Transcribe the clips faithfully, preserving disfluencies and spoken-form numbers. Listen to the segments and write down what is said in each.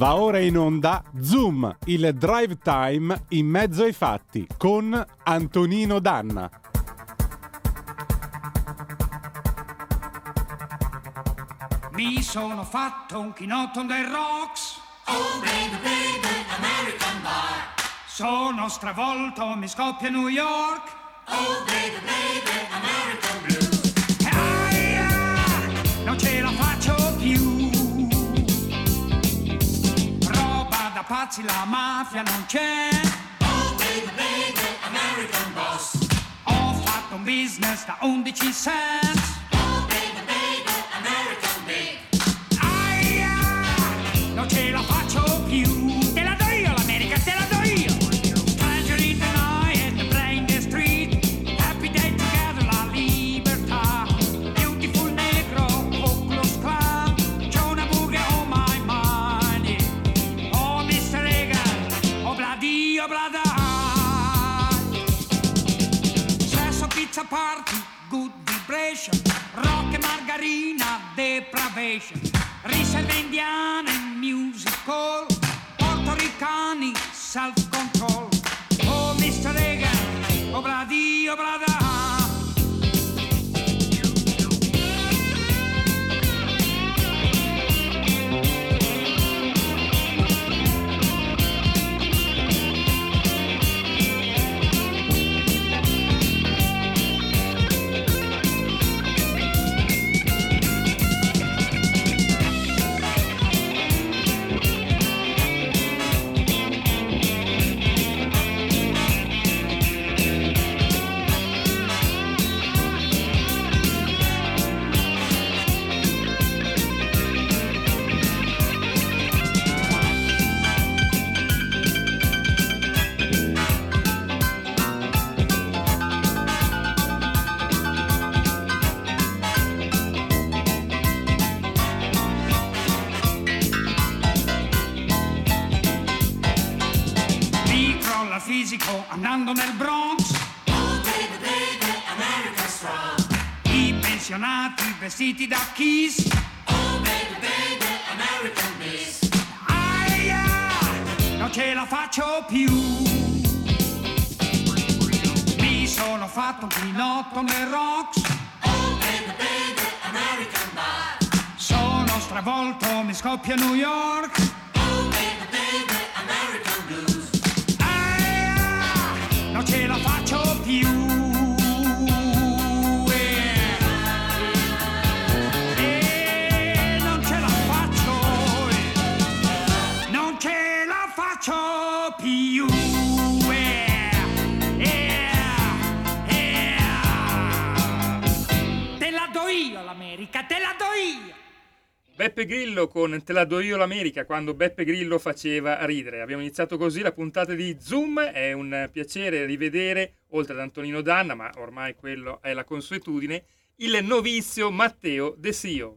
Va ora in onda Zoom, il drive time in mezzo ai fatti con Antonino Danna. Mi sono fatto un chinotto on the rocks. Oh baby baby American bar. Sono stravolto, mi scoppia New York. Oh baby baby American blues. Aia, non ce la faccio più. Pazzi, la mafia non c'è. Oh baby baby American boss. Ho fatto un business da undici cents. Oh baby baby American big. Aia, non ce la faccio più. Te la do io l'America, te la do io. Tangerine and I at the brain the street. Happy day together, la libertà. Beautiful negro, Oculus Club. C'ho una buga on my money. Dio blada. Sesso, pizza party, good vibration. Rock e margarina, depravation. Riserve indiane, music hall. Portoricani, self-control. Oh mister Reagan, oh blada, Dio blada. Fisico andando nel Bronx. Oh baby baby America strong. I pensionati vestiti da Kiss. Oh baby baby American miss. Aia, non ce la faccio più. Mi sono fatto un chinotto nel rocks. Oh baby baby American bar. Sono stravolto, mi scoppia New York. Oh baby baby American blues. Non ce la faccio più. Eh, eh, non ce la faccio. Eh, non ce la faccio più. Eh, eh, eh. Te la do io l'America, te la do io. Beppe Grillo con Te la do io l'America, quando Beppe Grillo faceva ridere. Abbiamo iniziato così la puntata di Zoom, è un piacere rivedere, oltre ad Antonino Danna, ma ormai quello è la consuetudine, il novizio Matteo De Sio.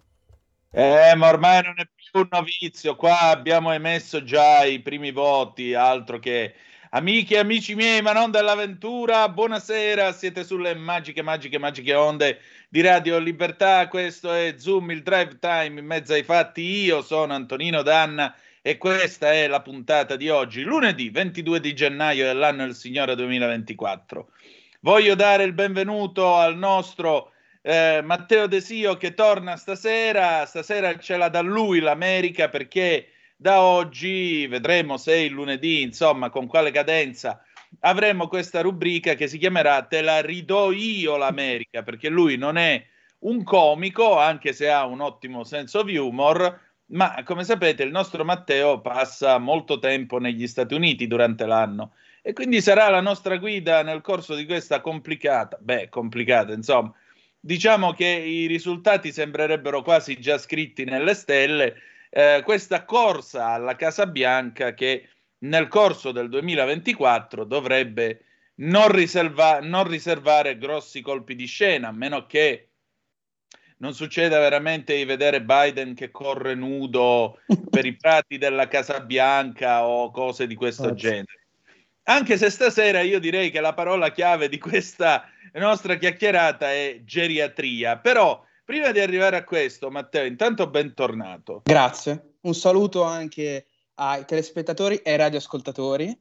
Eh, ma ormai non è più un novizio, qua abbiamo emesso già i primi voti, altro che... Amiche e amici miei, ma non dell'avventura, buonasera, siete sulle magiche, magiche, magiche onde di Radio Libertà, questo è Zoom, il drive time in mezzo ai fatti, io sono Antonino Danna e questa è la puntata di oggi, lunedì ventidue di gennaio dell'anno del Signore duemilaventiquattro. Voglio dare il benvenuto al nostro eh, Matteo De Sio che torna stasera, stasera ce l'ha da lui l'America perché... Da oggi vedremo se il lunedì, insomma, con quale cadenza avremo questa rubrica che si chiamerà Te la ridò io l'America, perché lui non è un comico, anche se ha un ottimo senso of humor, ma come sapete il nostro Matteo passa molto tempo negli Stati Uniti durante l'anno e quindi sarà la nostra guida nel corso di questa complicata, beh, complicata, insomma, diciamo che i risultati sembrerebbero quasi già scritti nelle stelle. Eh, questa corsa alla Casa Bianca che nel corso del duemilaventiquattro dovrebbe non, riserva- non riservare grossi colpi di scena, a meno che non succeda veramente di vedere Biden che corre nudo per i prati della Casa Bianca o cose di questo oh, genere. Anche se stasera io direi che la parola chiave di questa nostra chiacchierata è geriatria, però... Prima di arrivare a questo, Matteo, intanto bentornato. Grazie, un saluto anche ai telespettatori e ai radioascoltatori,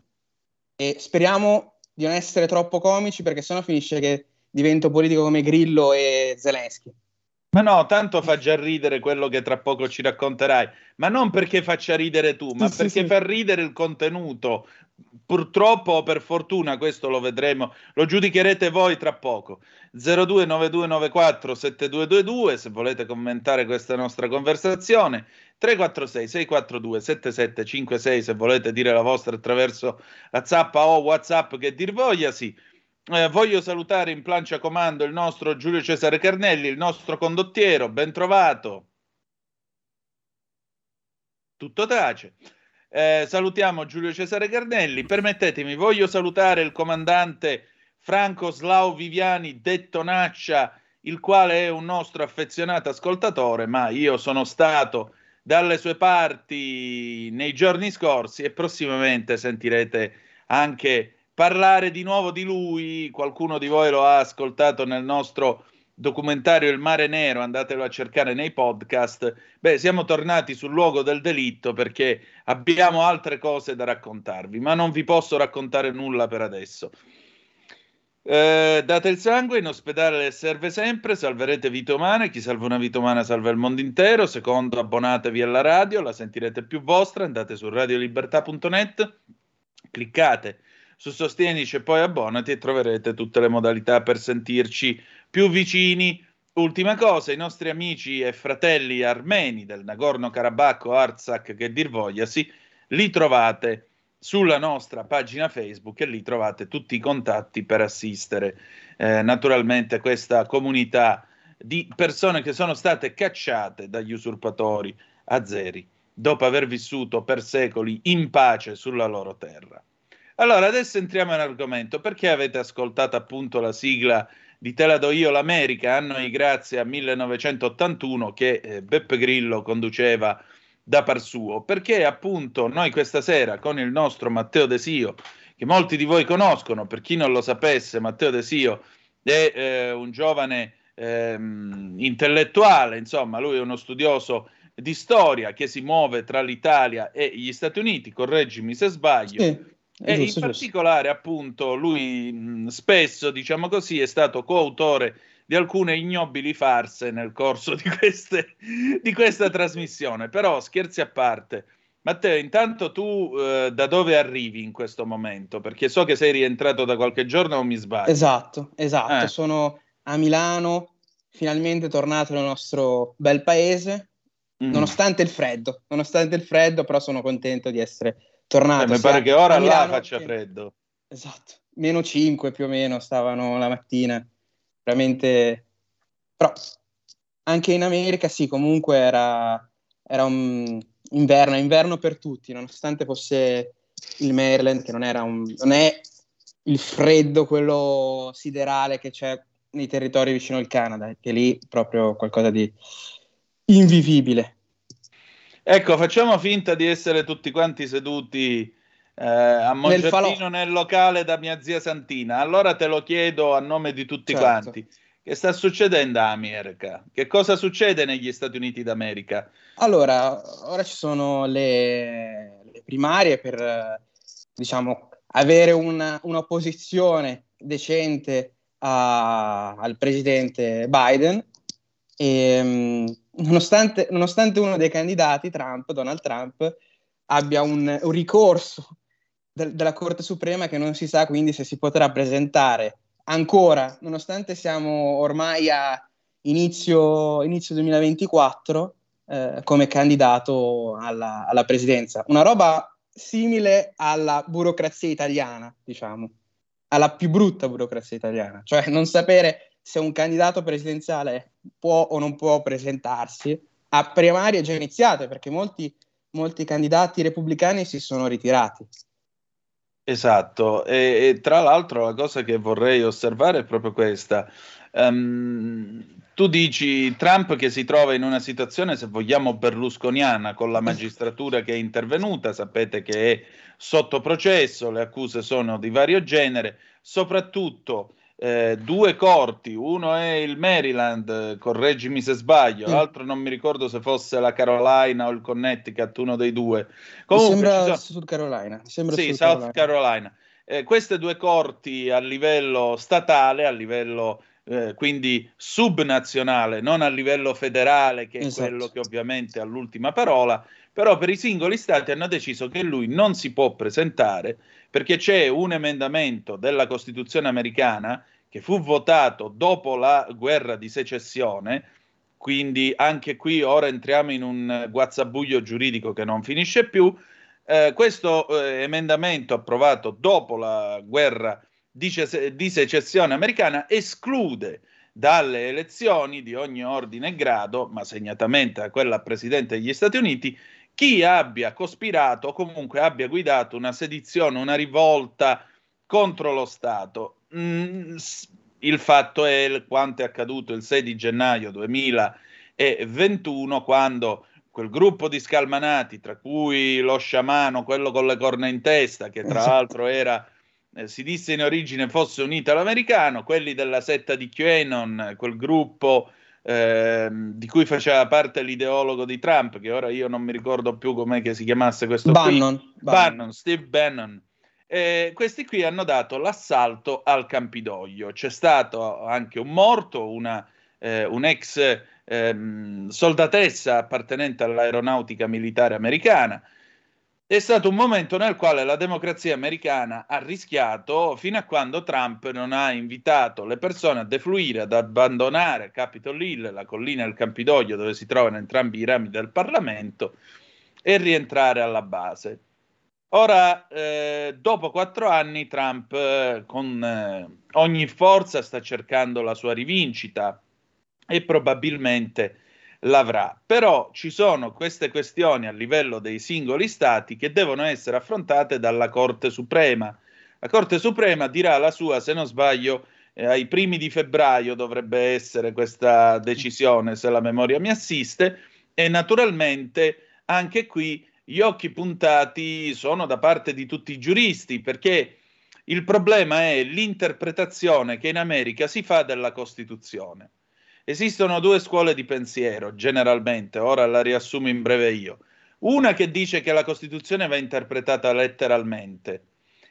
e speriamo di non essere troppo comici, perché sennò finisce che divento politico come Grillo e Zelensky. Ma no, tanto fa già ridere quello che tra poco ci racconterai, ma non perché faccia ridere tu, ma sì, perché sì, fa ridere il contenuto. Purtroppo o per fortuna, questo lo vedremo, lo giudicherete voi tra poco. zero due nove due nove quattro sette due due due, se volete commentare questa nostra conversazione, tre quattro sei sei quattro due sette sette cinque sei, se volete dire la vostra attraverso la zappa o WhatsApp che dir vogliasi. Eh, voglio salutare in plancia comando il nostro Giulio Cesare Carnelli, il nostro condottiero, ben trovato. Tutto tace. Eh, salutiamo Giulio Cesare Carnelli. Permettetemi, voglio salutare il comandante Franco Slau Viviani, detto Naccia, il quale è un nostro affezionato ascoltatore, ma io sono stato dalle sue parti nei giorni scorsi e prossimamente sentirete anche parlare di nuovo di lui. Qualcuno di voi lo ha ascoltato nel nostro documentario Il Mare Nero, andatelo a cercare nei podcast. Beh, siamo tornati sul luogo del delitto perché abbiamo altre cose da raccontarvi, ma non vi posso raccontare nulla per adesso. Eh, date il sangue, in ospedale serve sempre, salverete vite umane, chi salva una vita umana salva il mondo intero. Secondo, abbonatevi alla radio, la sentirete più vostra, andate su radio libertà punto net, cliccate su Sostienici e poi abbonati e troverete tutte le modalità per sentirci più vicini. Ultima cosa, i nostri amici e fratelli armeni del Nagorno-Karabakh, Artsakh, che dir vogliasi, li trovate sulla nostra pagina Facebook e lì trovate tutti i contatti per assistere eh, naturalmente questa comunità di persone che sono state cacciate dagli usurpatori azeri dopo aver vissuto per secoli in pace sulla loro terra. Allora, adesso entriamo in argomento, perché avete ascoltato appunto la sigla di Te la do io l'America, anno di grazia millenovecentottantuno, che eh, Beppe Grillo conduceva da par suo, perché appunto noi questa sera con il nostro Matteo De Sio, che molti di voi conoscono, per chi non lo sapesse Matteo De Sio è eh, un giovane eh, intellettuale, insomma lui è uno studioso di storia che si muove tra l'Italia e gli Stati Uniti, correggimi se sbaglio, sì. E in particolare appunto lui mh, spesso, diciamo così, è stato coautore di alcune ignobili farse nel corso di, queste, di questa trasmissione. Però scherzi a parte, Matteo, intanto tu eh, da dove arrivi in questo momento? Perché so che sei rientrato da qualche giorno, o mi sbaglio? Esatto, esatto, eh. Sono a Milano, finalmente tornato nel nostro bel paese, mm. nonostante il freddo, nonostante il freddo, però sono contento di essere tornato. Eh, mi pare che ora là faccia freddo. Esatto, meno cinque più o meno stavano la mattina, veramente. Però anche in America sì, comunque era, era un inverno, inverno per tutti, nonostante fosse il Maryland, che non era un, non è il freddo quello siderale che c'è nei territori vicino al Canada, che lì proprio qualcosa di invivibile. Ecco, facciamo finta di essere tutti quanti seduti eh, a Moncertino nel, nel locale da mia zia Santina. Allora te lo chiedo a nome di tutti, certo, quanti. Che sta succedendo a America? Che cosa succede negli Stati Uniti d'America? Allora, ora ci sono le, le primarie per, diciamo, avere una, un'opposizione decente a, al presidente Biden. E, nonostante, nonostante uno dei candidati, Trump, Donald Trump, abbia un, un ricorso de- della Corte Suprema che non si sa quindi se si potrà presentare ancora, nonostante siamo ormai a inizio, inizio duemilaventiquattro eh, come candidato alla, alla presidenza. Una roba simile alla burocrazia italiana, diciamo, alla più brutta burocrazia italiana, cioè non sapere se un candidato presidenziale può o non può presentarsi a primarie già iniziate, perché molti, molti candidati repubblicani si sono ritirati. Esatto, e, e tra l'altro la cosa che vorrei osservare è proprio questa. Um, tu dici Trump che si trova in una situazione, se vogliamo, berlusconiana, con la magistratura che è intervenuta, sapete che è sotto processo, le accuse sono di vario genere, soprattutto eh, due corti, uno è il Maryland, correggimi se sbaglio, l'altro non mi ricordo se fosse la Carolina o il Connecticut, uno dei due. Comunque, mi sembra sono... South Carolina. Mi sembra sì, South Carolina. Carolina. Eh, queste due corti a livello statale, a livello eh, quindi subnazionale, non a livello federale, che è esatto. quello che ovviamente ha l'ultima parola, però per i singoli stati hanno deciso che lui non si può presentare perché c'è un emendamento della Costituzione americana che fu votato dopo la guerra di secessione, quindi anche qui ora entriamo in un guazzabuglio giuridico che non finisce più. Eh, questo eh, emendamento approvato dopo la guerra di, ce- di secessione americana esclude dalle elezioni di ogni ordine e grado, ma segnatamente a quella Presidente degli Stati Uniti, chi abbia cospirato o comunque abbia guidato una sedizione, una rivolta contro lo Stato. Mm, il fatto è quanto è accaduto il sei di gennaio duemilaventuno, quando quel gruppo di scalmanati, tra cui lo sciamano, quello con le corna in testa, che tra l'altro era, eh, si disse in origine fosse un italo-americano, quelli della setta di QAnon, quel gruppo eh, di cui faceva parte l'ideologo di Trump, che ora io non mi ricordo più com'è che si chiamasse questo Bannon, qui, Bannon. Bannon, Steve Bannon, eh, questi qui hanno dato l'assalto al Campidoglio. C'è stato anche un morto, una, eh, un ex... Ehm, soldatessa appartenente all'aeronautica militare americana. È stato un momento nel quale la democrazia americana ha rischiato, fino a quando Trump non ha invitato le persone a defluire, ad abbandonare Capitol Hill, la collina del Campidoglio dove si trovano entrambi i rami del Parlamento, e rientrare alla base. Ora, eh, dopo quattro anni, Trump eh, con eh, ogni forza sta cercando la sua rivincita, e probabilmente l'avrà. Però ci sono queste questioni a livello dei singoli stati che devono essere affrontate dalla Corte Suprema. La Corte Suprema dirà la sua, se non sbaglio, eh, ai primi di febbraio dovrebbe essere questa decisione, se la memoria mi assiste, e naturalmente anche qui gli occhi puntati sono da parte di tutti i giuristi, perché il problema è l'interpretazione che in America si fa della Costituzione. Esistono due scuole di pensiero, generalmente, ora la riassumo in breve io. Una che dice che la Costituzione va interpretata letteralmente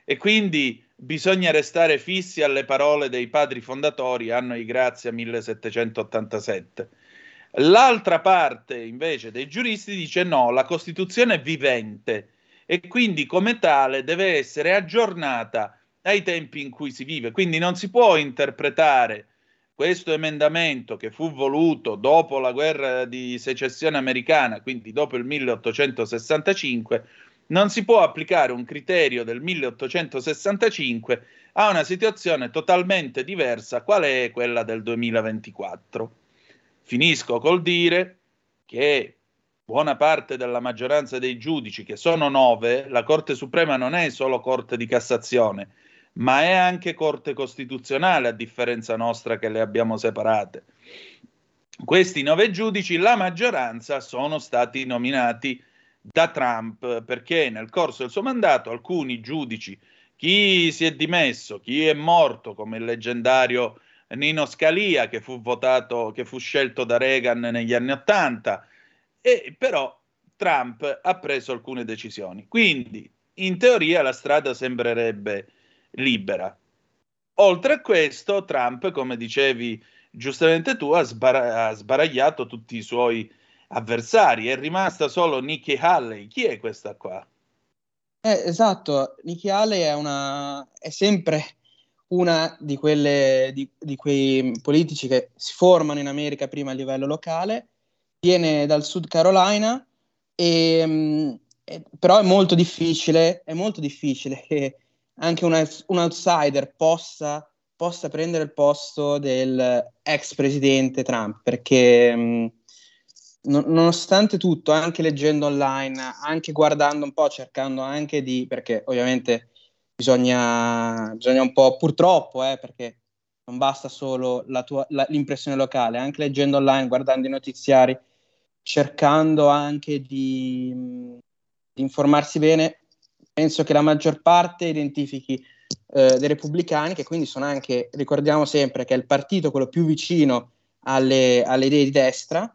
e quindi bisogna restare fissi alle parole dei padri fondatori, anno di grazia millesettecentottantasette. L'altra parte, invece, dei giuristi dice no, la Costituzione è vivente e quindi come tale deve essere aggiornata ai tempi in cui si vive, quindi non si può interpretare questo emendamento che fu voluto dopo la guerra di secessione americana, quindi dopo il milleottocentosessantacinque, non si può applicare un criterio del milleottocentosessantacinque a una situazione totalmente diversa, quale è quella del duemilaventiquattro. Finisco col dire che buona parte della maggioranza dei giudici, che sono nove, la Corte Suprema non è solo Corte di Cassazione, ma è anche Corte Costituzionale, a differenza nostra che le abbiamo separate. Questi nove giudici, la maggioranza, sono stati nominati da Trump, perché nel corso del suo mandato alcuni giudici, chi si è dimesso, chi è morto, come il leggendario Nino Scalia, che fu votato, che fu scelto da Reagan negli anni Ottanta, e però Trump ha preso alcune decisioni. Quindi, in teoria, la strada sembrerebbe libera. Oltre a questo, Trump, come dicevi giustamente tu, ha, sbar- ha sbaragliato tutti i suoi avversari, è rimasta solo Nikki Haley. Chi è questa qua? Eh, esatto, Nikki Haley è una è sempre una di quelle di, di quei politici che si formano in America prima a livello locale, viene dal South Carolina e mh, è, però è molto difficile, è molto difficile che anche una, un outsider possa, possa prendere il posto del ex presidente Trump, perché mh, non, nonostante tutto, anche leggendo online, anche guardando un po', cercando anche di, perché ovviamente bisogna, bisogna un po', purtroppo, eh, perché non basta solo la tua, la, l'impressione locale, anche leggendo online, guardando i notiziari, cercando anche di, mh, di informarsi bene, penso che la maggior parte identifichi eh, dei repubblicani, che quindi sono anche, ricordiamo sempre, che è il partito quello più vicino alle, alle idee di destra,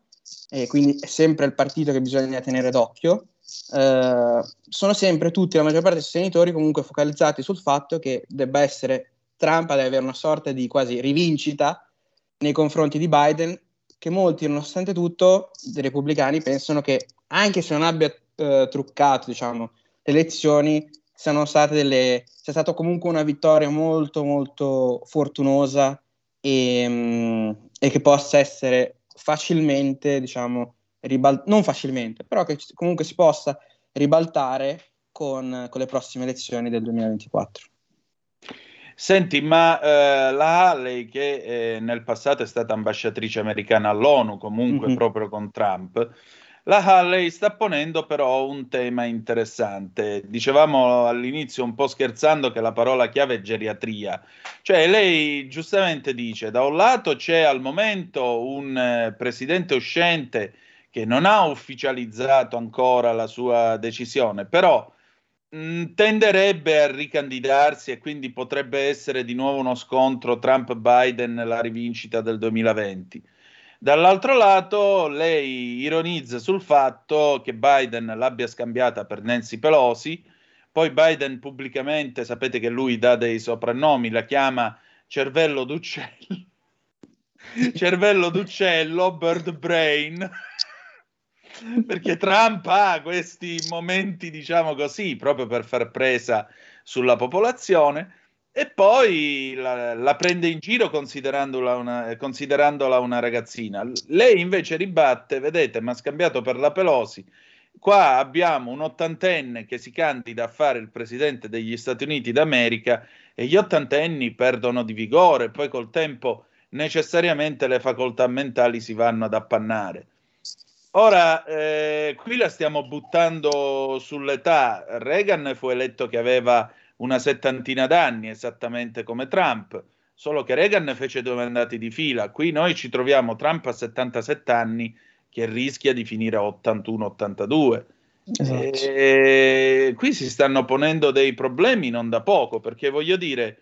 e quindi è sempre il partito che bisogna tenere d'occhio. Eh, sono sempre tutti, la maggior parte dei sostenitori, comunque focalizzati sul fatto che debba essere Trump ad avere una sorta di quasi rivincita nei confronti di Biden, che molti, nonostante tutto, dei repubblicani pensano che, anche se non abbia eh, truccato, diciamo, le elezioni, siano state delle, sia stata comunque una vittoria molto molto fortunosa e, mh, e che possa essere facilmente, diciamo, ribal- non facilmente, però che comunque si possa ribaltare con, con le prossime elezioni del duemilaventiquattro. Senti, ma eh, la Haley, che eh, nel passato è stata ambasciatrice americana all'ONU, comunque mm-hmm. proprio con Trump, la Haley sta ponendo però un tema interessante. Dicevamo all'inizio, un po' scherzando, che la parola chiave è geriatria. Cioè, lei giustamente dice, da un lato c'è al momento un eh, presidente uscente che non ha ufficializzato ancora la sua decisione, però tenderebbe a ricandidarsi, e quindi potrebbe essere di nuovo uno scontro Trump-Biden nella rivincita del duemilaventi. Dall'altro lato lei ironizza sul fatto che Biden l'abbia scambiata per Nancy Pelosi, poi Biden pubblicamente, sapete che lui dà dei soprannomi, la chiama cervello d'uccello, cervello d'uccello, bird brain, perché Trump ha questi momenti, diciamo così, proprio per far presa sulla popolazione, e poi la, la prende in giro considerandola una, considerandola una ragazzina. Lei invece ribatte, vedete, mi ha scambiato per la Pelosi, qua abbiamo un ottantenne che si candida a fare il presidente degli Stati Uniti d'America, e gli ottantenni perdono di vigore, poi col tempo necessariamente le facoltà mentali si vanno ad appannare. Ora, eh, qui la stiamo buttando sull'età. Reagan fu eletto che aveva una settantina d'anni, esattamente come Trump, solo che Reagan fece due mandati di fila. Qui noi ci troviamo Trump a settantasette anni, che rischia di finire a ottantuno ottantadue. Esatto. E qui si stanno ponendo dei problemi non da poco, perché voglio dire,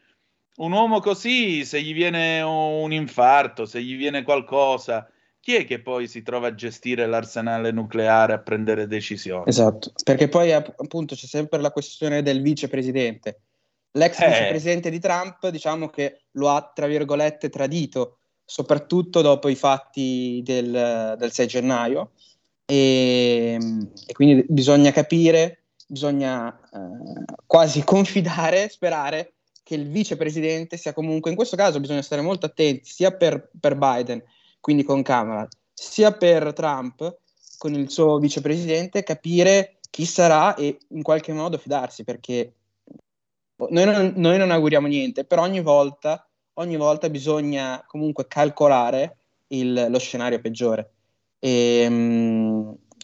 un uomo così, se gli viene un infarto, se gli viene qualcosa, chi è che poi si trova a gestire l'arsenale nucleare, a prendere decisioni? Esatto, perché poi appunto c'è sempre la questione del vicepresidente. L'ex eh. vicepresidente di Trump, diciamo che lo ha, tra virgolette, tradito, soprattutto dopo i fatti del, del sei gennaio, e, e quindi bisogna capire, bisogna eh, quasi confidare, sperare che il vicepresidente sia comunque, in questo caso bisogna stare molto attenti, sia per, per Biden, quindi con Kamala, sia per Trump, con il suo vicepresidente, capire chi sarà e in qualche modo fidarsi, perché noi non, noi non auguriamo niente, però ogni volta, ogni volta bisogna comunque calcolare il, lo scenario peggiore. E,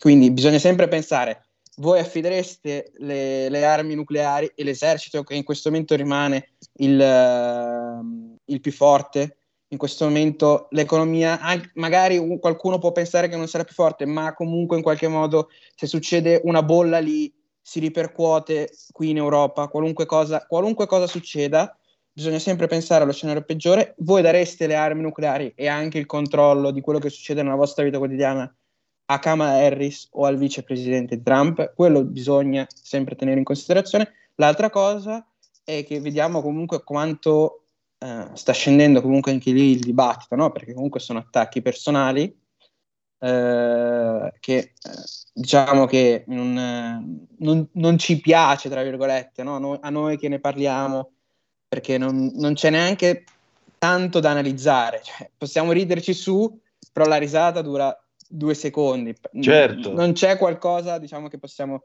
quindi bisogna sempre pensare, voi affidereste le, le armi nucleari e l'esercito, che in questo momento rimane il, il più forte? In questo momento l'economia, anche, magari qualcuno può pensare che non sarà più forte, ma comunque in qualche modo, se succede una bolla lì, si ripercuote qui in Europa. Qualunque cosa, qualunque cosa succeda, bisogna sempre pensare allo scenario peggiore. Voi dareste le armi nucleari e anche il controllo di quello che succede nella vostra vita quotidiana a Kamala Harris o al vicepresidente Trump? Quello bisogna sempre tenere in considerazione. L'altra cosa è che vediamo comunque quanto Uh, sta scendendo comunque anche lì il dibattito, no? Perché comunque sono attacchi personali uh, che uh, diciamo che non, non, non ci piace, tra virgolette, no? No, a noi che ne parliamo, perché non, non c'è neanche tanto da analizzare, cioè, possiamo riderci su, però la risata dura due secondi. Certo. Non c'è qualcosa, diciamo, che possiamo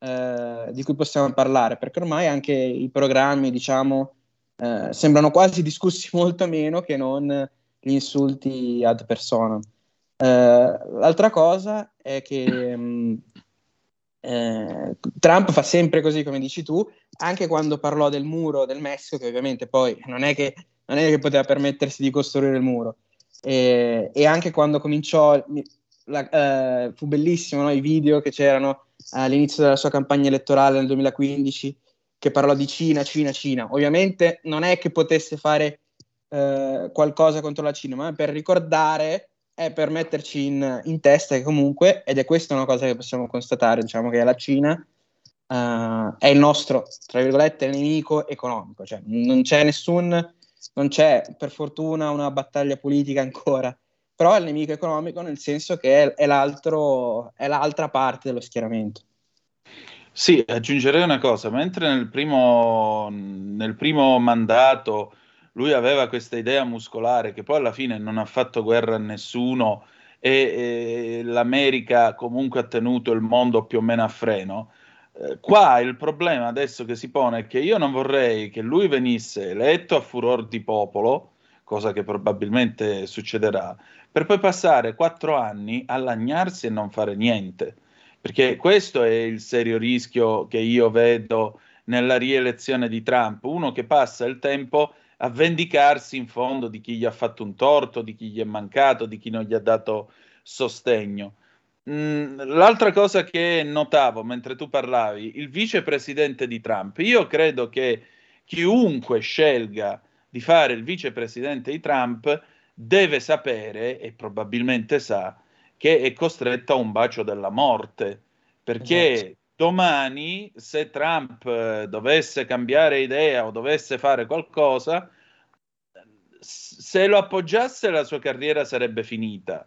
uh, di cui possiamo parlare, perché ormai anche i programmi, diciamo, Eh, sembrano quasi discussi molto meno che non gli insulti ad persona. Eh, l'altra cosa è che mh, eh, Trump fa sempre così, come dici tu, anche quando parlò del muro del Messico, che ovviamente poi non è che, non è che poteva permettersi di costruire il muro, eh, e anche quando cominciò, la, eh, fu bellissimo, no? I video che c'erano all'inizio della sua campagna elettorale nel duemilaquindici, che parlò di Cina, Cina, Cina. Ovviamente non è che potesse fare eh, qualcosa contro la Cina, ma per ricordare, è per metterci in, in testa che comunque, ed è questa una cosa che possiamo constatare, diciamo che la Cina uh, è il nostro, tra virgolette, nemico economico. Cioè, non c'è nessun, non c'è per fortuna una battaglia politica ancora, però è il nemico economico nel senso che è, è, l'altro, è l'altra parte dello schieramento. Sì, aggiungerei una cosa, mentre nel primo, nel primo mandato lui aveva questa idea muscolare che poi alla fine non ha fatto guerra a nessuno e, e l'America comunque ha tenuto il mondo più o meno a freno, eh, qua il problema adesso che si pone è che io non vorrei che lui venisse eletto a furor di popolo, cosa che probabilmente succederà, per poi passare quattro anni a lagnarsi e non fare niente. Perché questo è il serio rischio che io vedo nella rielezione di Trump, uno che passa il tempo a vendicarsi in fondo di chi gli ha fatto un torto, di chi gli è mancato, di chi non gli ha dato sostegno. Mm, l'altra cosa che notavo mentre tu parlavi, il vicepresidente di Trump, io credo che chiunque scelga di fare il vicepresidente di Trump deve sapere, e probabilmente sa, che è costretta a un bacio della morte, perché esatto. Domani se Trump eh, dovesse cambiare idea o dovesse fare qualcosa, se lo appoggiasse la sua carriera sarebbe finita,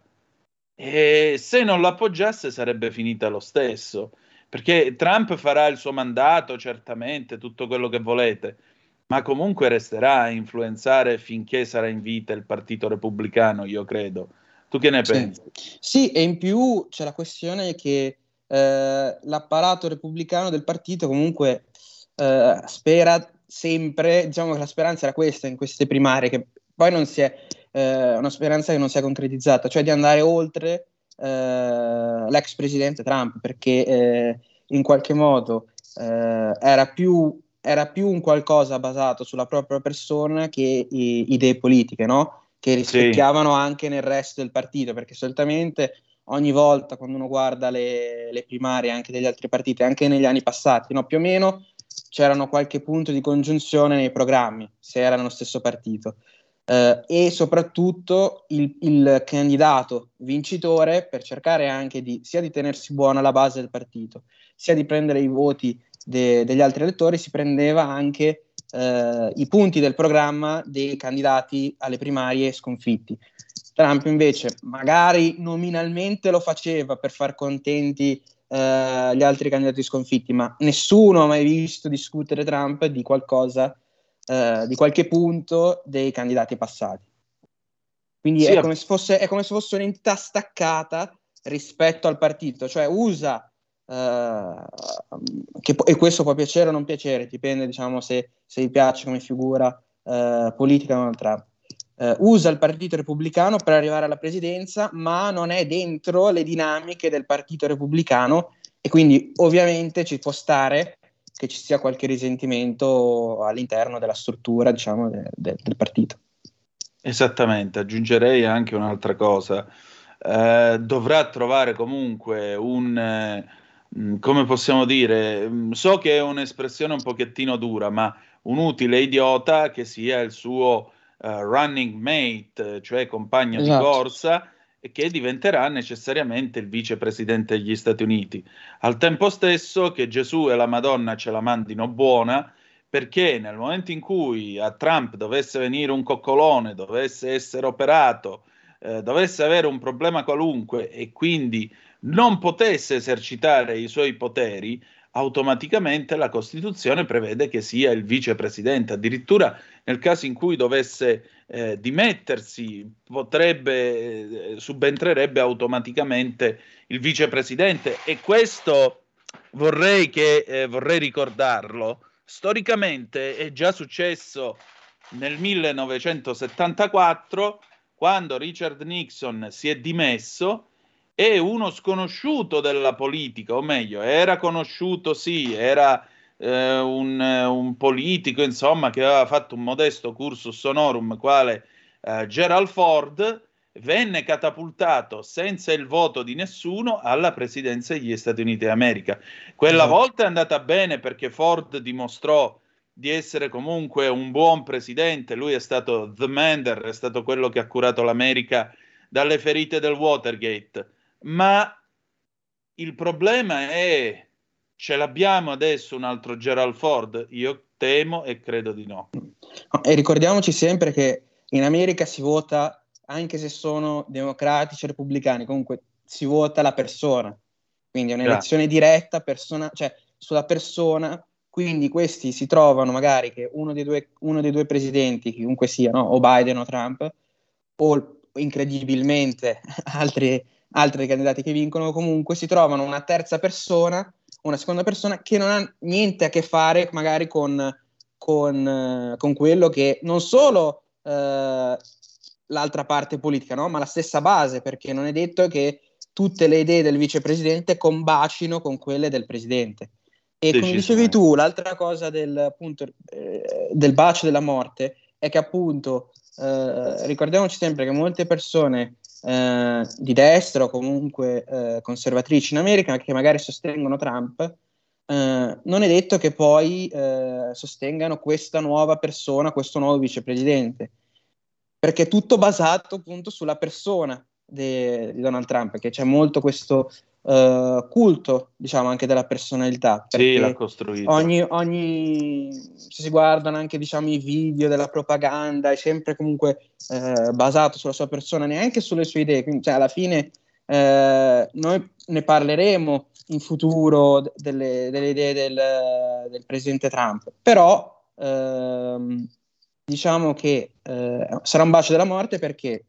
e se non lo appoggiasse sarebbe finita lo stesso, perché Trump farà il suo mandato certamente, tutto quello che volete, ma comunque resterà a influenzare finché sarà in vita il Partito Repubblicano, io credo. Tu che ne pensi? Sì. sì, e in più c'è la questione che eh, l'apparato repubblicano del partito comunque eh, spera sempre, diciamo che la speranza era questa in queste primarie, che poi non si è, eh, una speranza che non si è concretizzata, cioè di andare oltre eh, l'ex presidente Trump, perché eh, in qualche modo eh, era, più, era più un qualcosa basato sulla propria persona che i, idee politiche, no? Che rispecchiavano sì. anche nel resto del partito, perché solitamente ogni volta quando uno guarda le, le primarie anche degli altri partiti, anche negli anni passati, no, più o meno c'erano qualche punto di congiunzione nei programmi, se era nello stesso partito, eh, e soprattutto il, il candidato vincitore per cercare anche di sia di tenersi buona la base del partito, sia di prendere i voti de, degli altri elettori, si prendeva anche Uh, i punti del programma dei candidati alle primarie sconfitti. Trump invece magari nominalmente lo faceva per far contenti uh, gli altri candidati sconfitti, ma nessuno ha mai visto discutere Trump di qualcosa, uh, di qualche punto dei candidati passati. Quindi sì, è, come se fosse, è come se fosse un'entità staccata rispetto al partito, cioè usa Uh, che, e questo può piacere o non piacere, dipende, diciamo, se, se vi piace come figura uh, politica o non Trump. Uh, usa il Partito Repubblicano per arrivare alla presidenza, ma non è dentro le dinamiche del Partito Repubblicano, e quindi ovviamente ci può stare che ci sia qualche risentimento all'interno della struttura, diciamo, de, de, del partito. Esattamente, aggiungerei anche un'altra cosa. Uh, dovrà trovare comunque un... Uh, come possiamo dire, so che è un'espressione un pochettino dura, ma un utile idiota che sia il suo uh, running mate, cioè compagno esatto. di corsa, che diventerà necessariamente il vicepresidente degli Stati Uniti. Al tempo stesso che Gesù e la Madonna ce la mandino buona, perché nel momento in cui a Trump dovesse venire un coccolone, dovesse essere operato, eh, dovesse avere un problema qualunque e quindi non potesse esercitare i suoi poteri, automaticamente la Costituzione prevede che sia il vicepresidente. Addirittura nel caso in cui dovesse eh, dimettersi, potrebbe, eh, subentrerebbe automaticamente il vicepresidente. E questo vorrei, che, eh, vorrei ricordarlo. Storicamente è già successo nel millenovecentosettantaquattro, quando Richard Nixon si è dimesso, e uno sconosciuto della politica, o meglio, era conosciuto, sì, era eh, un, un politico, insomma, che aveva fatto un modesto cursus honorum, quale eh, Gerald Ford, venne catapultato senza il voto di nessuno alla presidenza degli Stati Uniti d'America. Quella volta è andata bene perché Ford dimostrò di essere comunque un buon presidente, lui è stato the mender, è stato quello che ha curato l'America dalle ferite del Watergate, ma il problema è, ce l'abbiamo adesso un altro Gerald Ford? Io temo e credo di no. E ricordiamoci sempre che in America si vota, anche se sono democratici o repubblicani, comunque si vota la persona, quindi è un'elezione Grazie. diretta, persona, cioè sulla persona. Quindi questi si trovano magari che uno dei due, uno dei due presidenti, chiunque sia, no? O Biden o Trump, o incredibilmente altri, altri candidati che vincono, comunque si trovano una terza persona, una seconda persona che non ha niente a che fare magari con, con, con quello che non solo eh, l'altra parte politica, no? Ma la stessa base, perché non è detto che tutte le idee del vicepresidente combacino con quelle del presidente. E come dicevi tu, l'altra cosa del, appunto, eh, del bacio della morte è che appunto eh, ricordiamoci sempre che molte persone eh, di destra o comunque eh, conservatrici in America che magari sostengono Trump eh, non è detto che poi eh, sostengano questa nuova persona, questo nuovo vicepresidente, perché è tutto basato appunto sulla persona de, di Donald Trump, che c'è molto questo Uh, culto, diciamo, anche della personalità, perché sì, l'ha costruito. Ogni, ogni se si guardano anche, diciamo, i video della propaganda, è sempre comunque uh, basato sulla sua persona, neanche sulle sue idee. Quindi, cioè, alla fine uh, noi ne parleremo in futuro delle, delle idee del, del presidente Trump, però uh, diciamo che uh, sarà un bacio della morte perché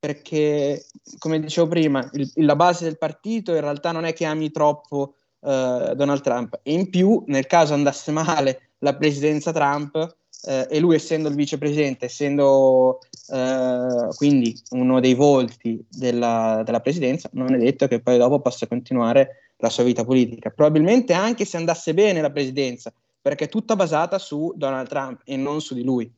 perché, come dicevo prima, il, la base del partito in realtà non è che ami troppo eh, Donald Trump. E in più, nel caso andasse male la presidenza Trump, eh, e lui essendo il vicepresidente, essendo eh, quindi uno dei volti della, della presidenza, non è detto che poi dopo possa continuare la sua vita politica. Probabilmente anche se andasse bene la presidenza, perché è tutta basata su Donald Trump e non su di lui.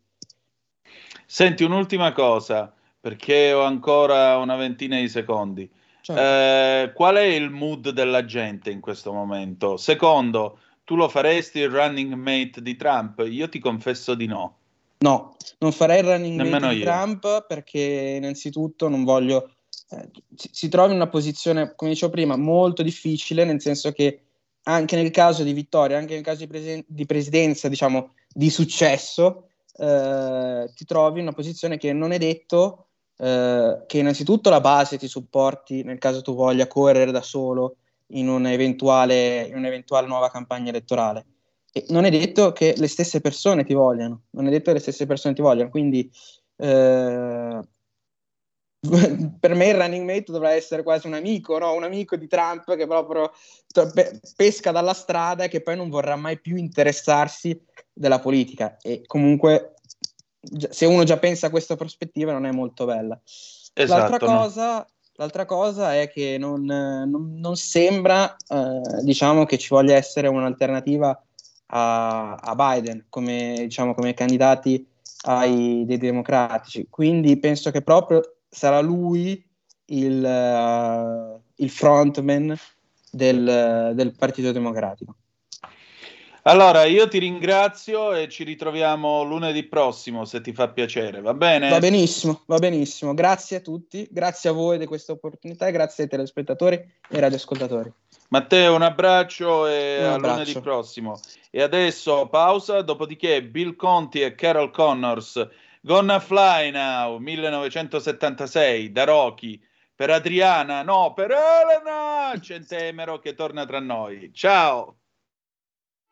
Senti, un'ultima cosa, perché ho ancora una ventina di secondi. Certo. Eh, qual è il mood della gente in questo momento? Secondo, tu lo faresti il running mate di Trump? Io ti confesso di no. No, non farei il running Nemmeno mate di io. Trump, perché innanzitutto non voglio... Eh, si trova in una posizione, come dicevo prima, molto difficile, nel senso che anche nel caso di vittoria, anche nel caso di, presen- di presidenza, diciamo, di successo, eh, ti trovi in una posizione che non è detto... Uh, che innanzitutto la base ti supporti nel caso tu voglia correre da solo in un'eventuale, in un'eventuale nuova campagna elettorale, e non è detto che le stesse persone ti vogliano, non è detto che le stesse persone ti vogliano, quindi uh, per me il running mate dovrà essere quasi un amico, no? Un amico di Trump che proprio pe- pesca dalla strada e che poi non vorrà mai più interessarsi della politica, e comunque se uno già pensa a questa prospettiva non è molto bella. Esatto, l'altra, no. cosa, l'altra cosa è che non, non, non sembra eh, diciamo che ci voglia essere un'alternativa a, a Biden come, diciamo, come candidati ai, dei democratici, quindi penso che proprio sarà lui il, uh, il frontman del, del Partito Democratico. Allora, io ti ringrazio e ci ritroviamo lunedì prossimo, se ti fa piacere, va bene? Va benissimo, va benissimo. Grazie a tutti, grazie a voi di questa opportunità e grazie ai telespettatori e radioascoltatori. Matteo, un abbraccio e un abbraccio. A lunedì prossimo. E adesso pausa, dopodiché Bill Conti e Carol Connors, Gonna Fly Now, millenovecentosettantasei, da Rocky, per Adriana, no, per Elena Centemero che torna tra noi. Ciao!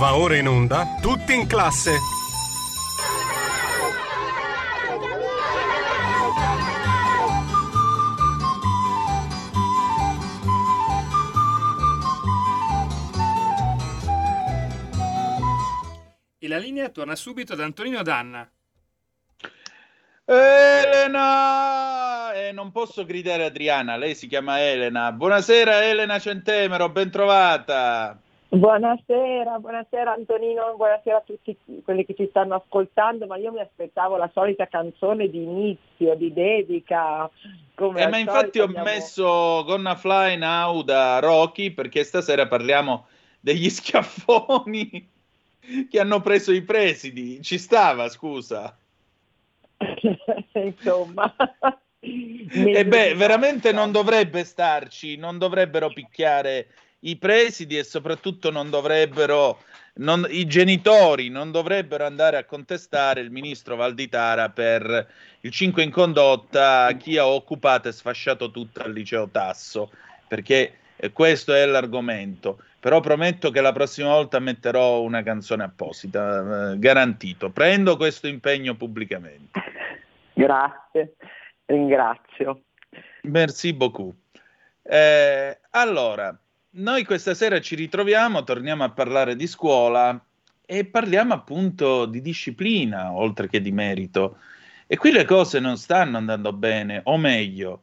Va ora in onda Tutti in classe. E la linea torna subito ad Antonino Danna. Elena! Eh, non posso gridare Adriana, lei si chiama Elena. Buonasera Elena Centemero, ben trovata. Buonasera, buonasera Antonino, buonasera a tutti quelli che ci stanno ascoltando, ma io mi aspettavo la solita canzone di inizio, di dedica. Come eh, ma infatti ho abbiamo... messo Gonna Fly Now da Rocky, perché stasera parliamo degli schiaffoni che hanno preso i presidi. Ci stava, scusa. Insomma, e beh, veramente non dovrebbe starci, non dovrebbero picchiare i presidi e soprattutto non dovrebbero non, i genitori non dovrebbero andare a contestare il ministro Valditara per il cinque in condotta a chi ha occupato e sfasciato tutto al liceo Tasso, perché questo è l'argomento. Però prometto che la prossima volta metterò una canzone apposita, eh, garantito. Prendo questo impegno pubblicamente. Grazie, ringrazio. Merci beaucoup. Eh, allora, noi questa sera ci ritroviamo, torniamo a parlare di scuola e parliamo appunto di disciplina, oltre che di merito. E qui le cose non stanno andando bene, o meglio...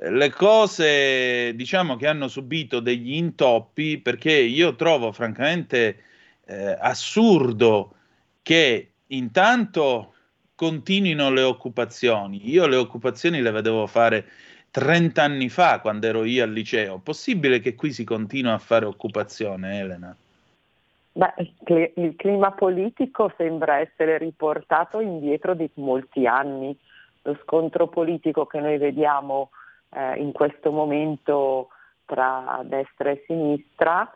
Le cose, diciamo, che hanno subito degli intoppi, perché io trovo francamente eh, assurdo che intanto continuino le occupazioni. Io le occupazioni le vedevo fare trent'anni fa, quando ero io al liceo. Possibile che qui si continua a fare occupazione, Elena? Beh, il clima politico sembra essere riportato indietro di molti anni. Lo scontro politico che noi vediamo eh, in questo momento tra destra e sinistra,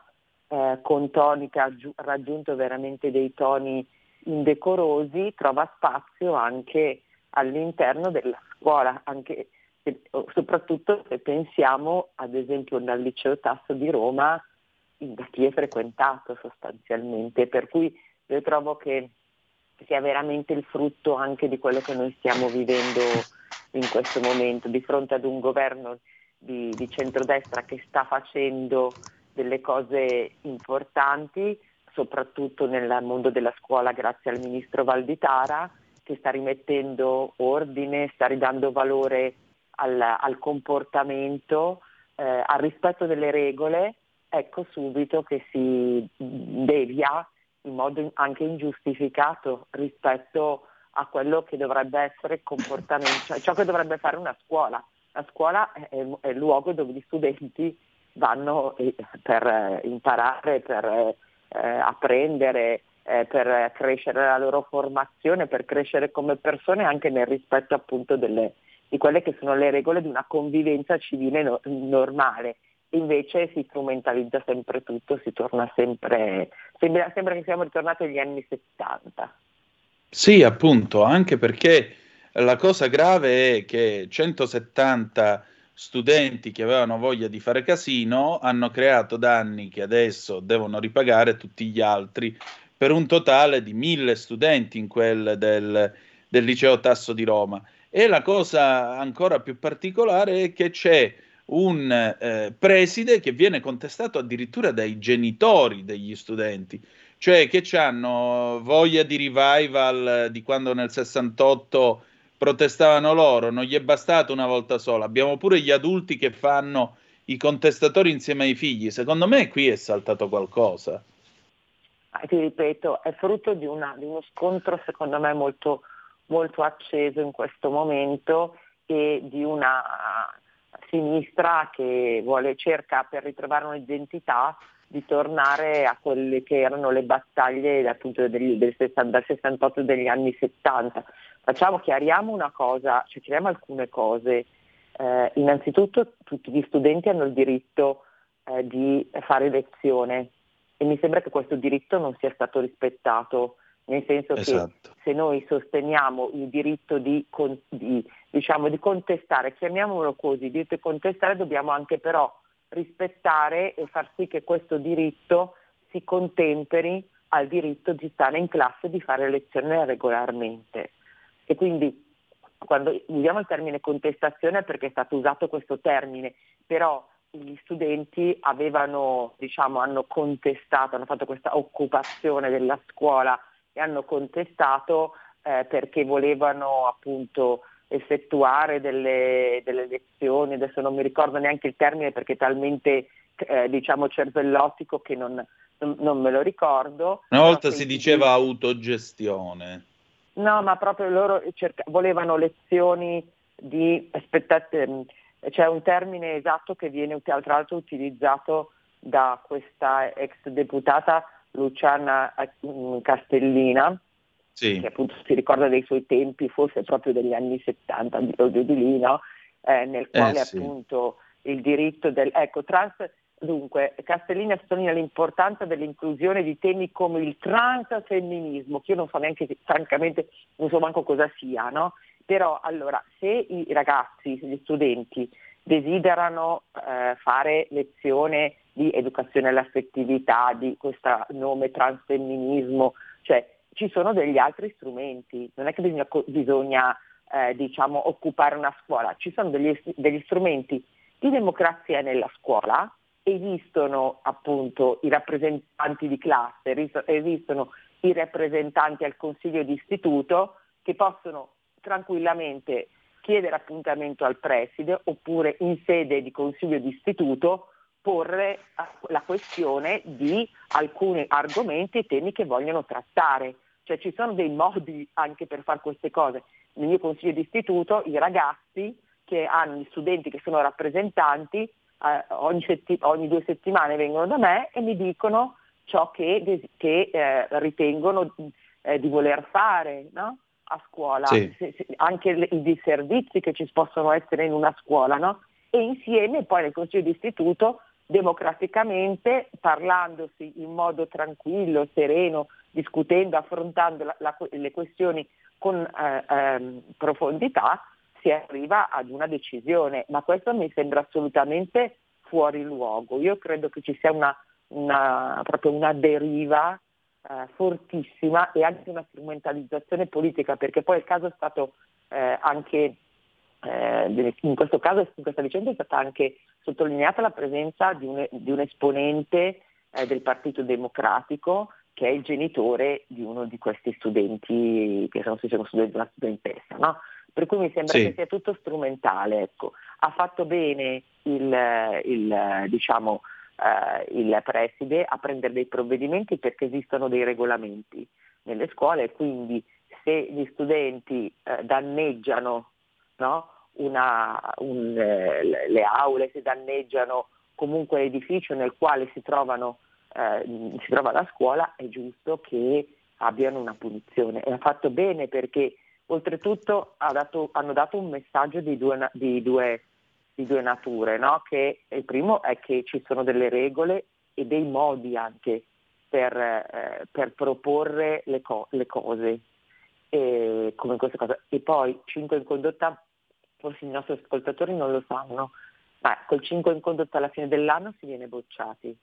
eh, con toni che ha aggi- raggiunto veramente dei toni indecorosi, trova spazio anche all'interno della scuola, anche se, soprattutto se pensiamo ad esempio dal liceo Tasso di Roma, da chi è frequentato sostanzialmente, per cui io trovo che sia veramente il frutto anche di quello che noi stiamo vivendo in questo momento, di fronte ad un governo di, di centrodestra che sta facendo delle cose importanti, soprattutto nel mondo della scuola grazie al ministro Valditara, che sta rimettendo ordine, sta ridando valore al, al comportamento, eh, al rispetto delle regole. Ecco subito che si devia in modo anche ingiustificato rispetto a quello che dovrebbe essere il comportamento, cioè ciò che dovrebbe fare una scuola. La scuola è, è il luogo dove gli studenti vanno per imparare, per eh, apprendere, eh, per crescere la loro formazione, per crescere come persone anche nel rispetto appunto delle, di quelle che sono le regole di una convivenza civile no, normale. Invece si strumentalizza sempre tutto, si torna sempre, sembra, sembra che siamo ritornati agli anni settanta. Sì, appunto, anche perché la cosa grave è che centosettanta studenti che avevano voglia di fare casino hanno creato danni che adesso devono ripagare tutti gli altri, per un totale di mille studenti in quel del, del liceo Tasso di Roma. E la cosa ancora più particolare è che c'è un eh, preside che viene contestato addirittura dai genitori degli studenti, cioè che hanno voglia di revival di quando nel sessantotto protestavano loro, non gli è bastato una volta sola, abbiamo pure gli adulti che fanno i contestatori insieme ai figli. Secondo me qui è saltato qualcosa. Ah, ti ripeto, è frutto di, una, di uno scontro secondo me molto, molto acceso in questo momento e di una... sinistra che vuole cerca per ritrovare un'identità di tornare a quelle che erano le battaglie appunto del, del, dal sessantotto e degli anni settanta. Facciamo, chiariamo una cosa, cioè chiariamo alcune cose. Eh, innanzitutto tutti gli studenti hanno il diritto eh, di fare lezione e mi sembra che questo diritto non sia stato rispettato, nel senso esatto. Che se noi sosteniamo il diritto di, con, di diciamo di contestare, chiamiamolo così, diritto di contestare, dobbiamo anche però rispettare e far sì che questo diritto si contemperi ha il diritto di stare in classe e di fare lezione regolarmente. E quindi quando usiamo il termine contestazione perché è stato usato questo termine, però gli studenti avevano, diciamo, hanno contestato, hanno fatto questa occupazione della scuola e hanno contestato eh, perché volevano appunto effettuare delle, delle lezioni, adesso non mi ricordo neanche il termine perché è talmente eh, diciamo cervellotico che non, non, non me lo ricordo. Una volta si diceva autogestione. No, ma proprio loro cerca- volevano lezioni di aspettative, c'è un termine esatto che viene tra l'altro utilizzato da questa ex deputata Luciana Castellina, sì, che appunto si ricorda dei suoi tempi, forse proprio degli anni settanta, proprio di lì, no? Eh, nel quale eh, sì. appunto il diritto del... Ecco, trans... Dunque, Castellina sottolinea l'importanza dell'inclusione di temi come il transfemminismo, che io non so neanche, francamente, non so manco cosa sia, no? Però, allora, se i ragazzi, gli studenti, desiderano eh, fare lezione di educazione all'affettività, di questo nome transfemminismo, cioè ci sono degli altri strumenti, non è che bisogna, bisogna eh, diciamo, occupare una scuola, ci sono degli, degli strumenti di democrazia nella scuola, esistono appunto i rappresentanti di classe, esistono i rappresentanti al consiglio di istituto che possono tranquillamente chiedere appuntamento al preside oppure in sede di consiglio di istituto porre la questione di alcuni argomenti e temi che vogliono trattare. Cioè ci sono dei modi anche per fare queste cose. Nel mio consiglio di istituto i ragazzi che hanno gli studenti che sono rappresentanti Eh, ogni, setti- ogni due settimane vengono da me e mi dicono ciò che, des- che eh, ritengono eh, di voler fare, no? A scuola, sì. se- se- anche le- i disservizi che ci possono essere in una scuola, no? E insieme poi nel Consiglio di Istituto democraticamente, parlandosi in modo tranquillo, sereno, discutendo, affrontando la- la- le questioni con eh, ehm, profondità, si arriva ad una decisione, ma questo mi sembra assolutamente fuori luogo. Io credo che ci sia una, una, proprio una deriva eh, fortissima e anche una strumentalizzazione politica, perché poi il caso è stato eh, anche, eh, in questo caso, in questa vicenda è stata anche sottolineata la presenza di un, di un esponente eh, del Partito Democratico che è il genitore di uno di questi studenti, che sono, sono studenti, una studentessa, no? Per cui mi sembra sì. che sia tutto strumentale, ecco. Ha fatto bene il, il, diciamo, eh, il preside a prendere dei provvedimenti perché esistono dei regolamenti nelle scuole e quindi se gli studenti eh, danneggiano no, una, un, eh, le aule, se danneggiano comunque l'edificio nel quale si trovano eh, si trova la scuola, è giusto che abbiano una punizione. E ha fatto bene perché oltretutto ha dato, hanno dato un messaggio di due, di due, di due nature, no? Che il primo è che ci sono delle regole e dei modi anche per, eh, per proporre le, co- le cose, e, come in questa cosa. E poi cinque in condotta, forse i nostri ascoltatori non lo sanno, ma col cinque in condotta alla fine dell'anno si viene bocciati,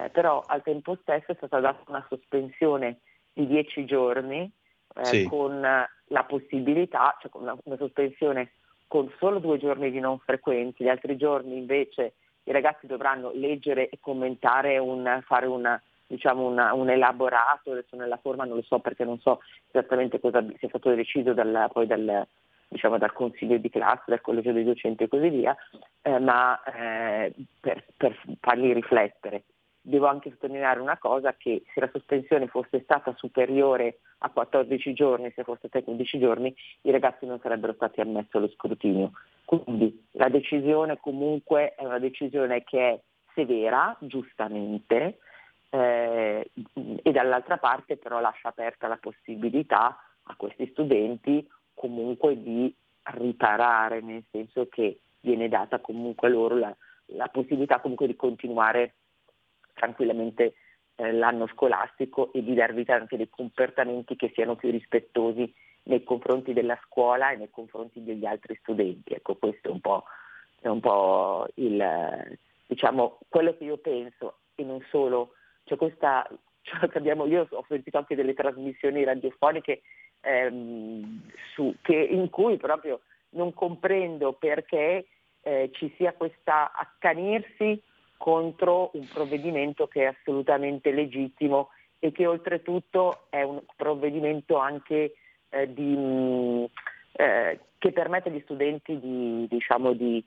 eh, però al tempo stesso è stata data una sospensione di dieci giorni eh, sì. con la possibilità, cioè una, una sospensione con solo due giorni di non frequenti, gli altri giorni invece i ragazzi dovranno leggere e commentare, un, fare una, diciamo una, un elaborato, adesso nella forma non lo so perché non so esattamente cosa sia stato deciso dal, poi dal, diciamo, dal consiglio di classe, dal collegio dei docenti e così via, eh, ma eh, per, per farli riflettere. Devo anche sottolineare una cosa, che se la sospensione fosse stata superiore a quattordici giorni, se fosse stata quindici giorni, i ragazzi non sarebbero stati ammessi allo scrutinio. Quindi la decisione comunque è una decisione che è severa, giustamente, eh, e dall'altra parte però lascia aperta la possibilità a questi studenti comunque di riparare, nel senso che viene data comunque loro la, la possibilità comunque di continuare tranquillamente eh, l'anno scolastico e di dar vita anche dei comportamenti che siano più rispettosi nei confronti della scuola e nei confronti degli altri studenti. Ecco, questo è un po', è un po' il, diciamo, quello che io penso, e non solo, cioè questa cioè, abbiamo, io ho sentito anche delle trasmissioni radiofoniche ehm, su, che, in cui proprio non comprendo perché eh, ci sia questa accanirsi contro un provvedimento che è assolutamente legittimo e che oltretutto è un provvedimento anche eh, di, eh, che permette agli studenti di, diciamo, di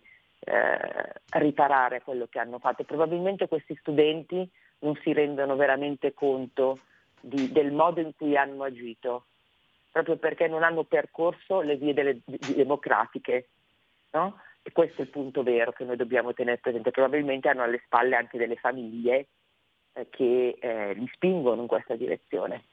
eh, riparare quello che hanno fatto. Probabilmente questi studenti non si rendono veramente conto di, del modo in cui hanno agito, proprio perché non hanno percorso le vie delle, democratiche, no? E questo è il punto vero che noi dobbiamo tenere presente. Probabilmente hanno alle spalle anche delle famiglie eh, che eh, li spingono in questa direzione.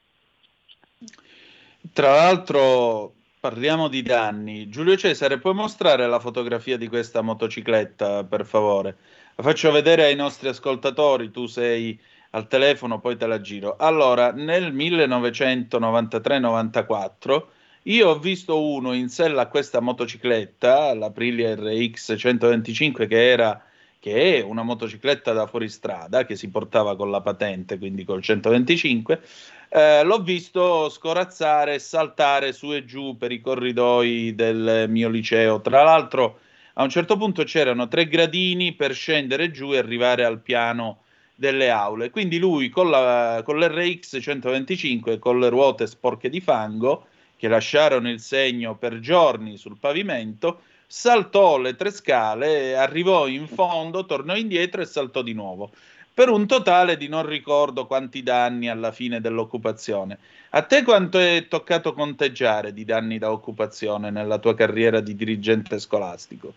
Tra l'altro parliamo di danni. Giulio Cesare, puoi mostrare la fotografia di questa motocicletta, per favore? La faccio vedere ai nostri ascoltatori, tu sei al telefono, poi te la giro. Allora, nel millenovecentonovantatré novantaquattro io ho visto uno in sella a questa motocicletta, l'Aprilia erre ics centoventicinque, che era che è una motocicletta da fuoristrada che si portava con la patente, quindi col centoventicinque, eh, l'ho visto scorazzare e saltare su e giù per i corridoi del mio liceo. Tra l'altro, a un certo punto c'erano tre gradini per scendere giù e arrivare al piano delle aule. Quindi lui con, la, con l'erre ics centoventicinque, con le ruote sporche di fango, che lasciarono il segno per giorni sul pavimento, saltò le tre scale, arrivò in fondo, tornò indietro e saltò di nuovo. Per un totale di non ricordo quanti danni alla fine dell'occupazione. A te quanto è toccato conteggiare di danni da occupazione nella tua carriera di dirigente scolastico?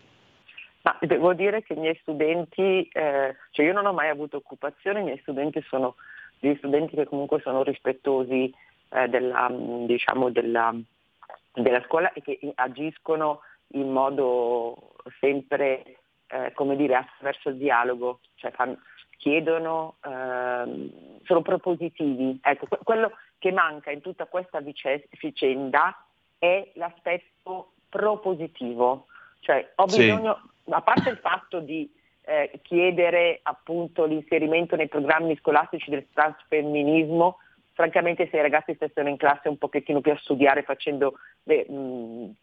Ma devo dire che i miei studenti, eh, cioè io non ho mai avuto occupazione, i miei studenti sono degli studenti che comunque sono rispettosi eh, della, diciamo della, della scuola e che agiscono in modo sempre, eh, come dire, attraverso il dialogo, cioè fanno, chiedono, eh, sono propositivi. Ecco, que- quello che manca in tutta questa vice- vicenda è l'aspetto propositivo, cioè ho bisogno, sì. A parte il fatto di eh, chiedere appunto l'inserimento nei programmi scolastici del transfemminismo, francamente se i ragazzi stessero in classe un pochettino più a studiare facendo le, mh,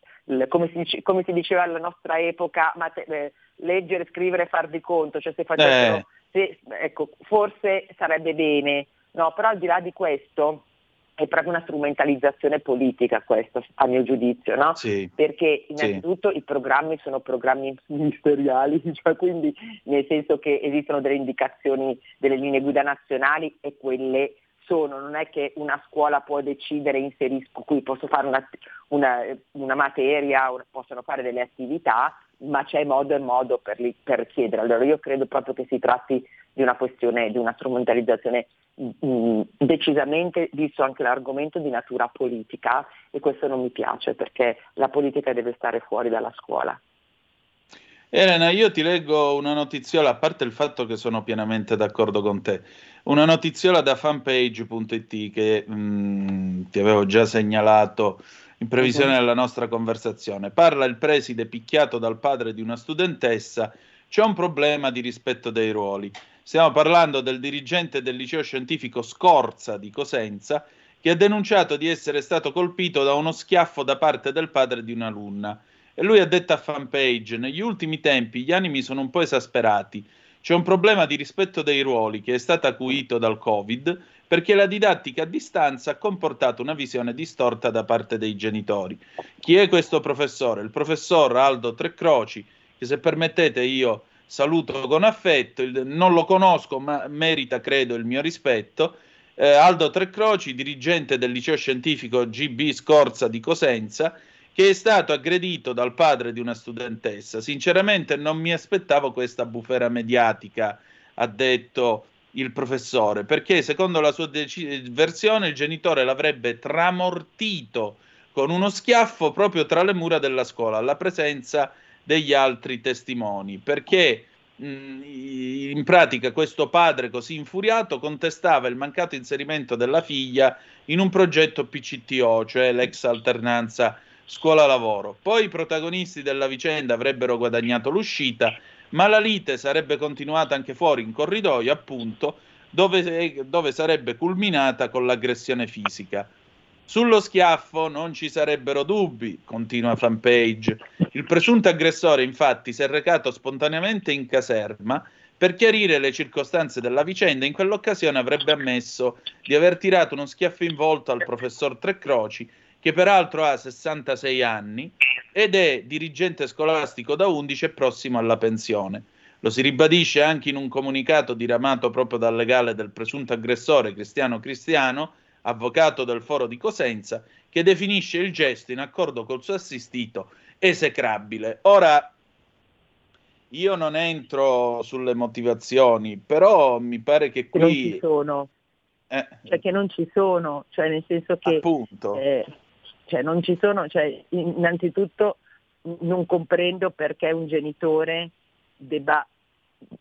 Come si, dice, come si diceva alla nostra epoca, ma te, eh, leggere, scrivere, far di conto, cioè se facessero, eh. se, ecco, forse sarebbe bene, no? Però al di là di questo è proprio una strumentalizzazione politica questo, a mio giudizio, no? Sì. Perché innanzitutto sì. I programmi sono programmi ministeriali, cioè quindi nel senso che esistono delle indicazioni, delle linee guida nazionali e quelle sono, non è che una scuola può decidere inserisco qui, posso fare una, una, una materia, possono fare delle attività, ma c'è modo e modo per, li, per chiedere. Allora io credo proprio che si tratti di una questione, di una strumentalizzazione mh, decisamente, visto anche l'argomento, di natura politica, e questo non mi piace perché la politica deve stare fuori dalla scuola. Elena, io ti leggo una notiziola, a parte il fatto che sono pienamente d'accordo con te, una notiziola da fanpage punto it che mh, ti avevo già segnalato in previsione della nostra conversazione. Parla il preside picchiato dal padre di una studentessa, c'è un problema di rispetto dei ruoli. Stiamo parlando del dirigente del liceo scientifico Scorza di Cosenza, che ha denunciato di essere stato colpito da uno schiaffo da parte del padre di un'alunna. E lui ha detto a Fanpage: negli ultimi tempi gli animi sono un po' esasperati, c'è un problema di rispetto dei ruoli che è stato acuito dal Covid perché la didattica a distanza ha comportato una visione distorta da parte dei genitori. Chi è questo professore? Il professor Aldo Trecroci, che se permettete io saluto con affetto, non lo conosco ma merita credo il mio rispetto. eh, Aldo Trecroci, dirigente del liceo scientifico G B Scorza di Cosenza, che è stato aggredito dal padre di una studentessa. Sinceramente non mi aspettavo questa bufera mediatica, ha detto il professore, perché secondo la sua dec- versione il genitore l'avrebbe tramortito con uno schiaffo proprio tra le mura della scuola, alla presenza degli altri testimoni, perché mh, in pratica questo padre così infuriato contestava il mancato inserimento della figlia in un progetto P C T O, cioè l'ex alternanza scuola-lavoro. Poi i protagonisti della vicenda avrebbero guadagnato l'uscita, ma la lite sarebbe continuata anche fuori in corridoio, appunto, dove, dove sarebbe culminata con l'aggressione fisica. Sullo schiaffo non ci sarebbero dubbi, continua Fanpage. Il presunto aggressore, infatti, si è recato spontaneamente in caserma per chiarire le circostanze della vicenda. In quell'occasione avrebbe ammesso di aver tirato uno schiaffo in volto al professor Trecroci, che peraltro ha sessantasei anni ed è dirigente scolastico da undici e prossimo alla pensione. Lo si ribadisce anche in un comunicato diramato proprio dal legale del presunto aggressore, Cristiano Cristiano, avvocato del Foro di Cosenza, che definisce il gesto, in accordo col suo assistito, esecrabile. Ora, io non entro sulle motivazioni, però mi pare che qui... Non ci sono, eh. cioè che non ci sono, cioè nel senso che... Appunto. Eh, cioè non ci sono, cioè innanzitutto non comprendo perché un genitore debba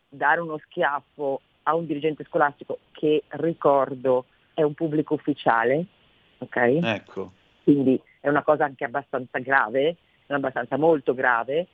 dare uno schiaffo a un dirigente scolastico che, ricordo, è un pubblico ufficiale, ok? Ecco. Quindi è una cosa anche abbastanza grave, abbastanza molto grave,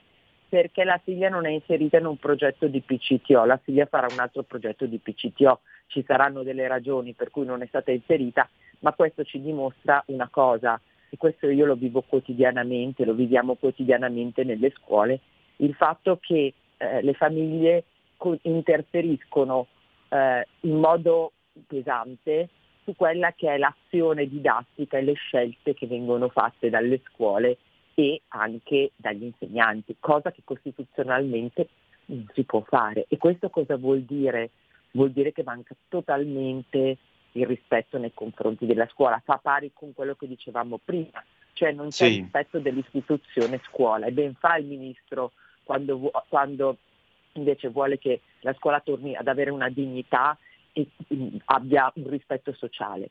perché la figlia non è inserita in un progetto di P C T O, la figlia farà un altro progetto di P C T O, ci saranno delle ragioni per cui non è stata inserita, ma questo ci dimostra una cosa, e questo io lo vivo quotidianamente, lo viviamo quotidianamente nelle scuole, il fatto che eh, le famiglie co- interferiscono eh, in modo pesante su quella che è l'azione didattica e le scelte che vengono fatte dalle scuole e anche dagli insegnanti, cosa che costituzionalmente non si può fare. E questo cosa vuol dire? Vuol dire che manca totalmente il rispetto nei confronti della scuola, fa pari con quello che dicevamo prima, cioè non c'è sì. rispetto dell'istituzione scuola, e ben fa il ministro quando, quando invece vuole che la scuola torni ad avere una dignità e abbia un rispetto sociale.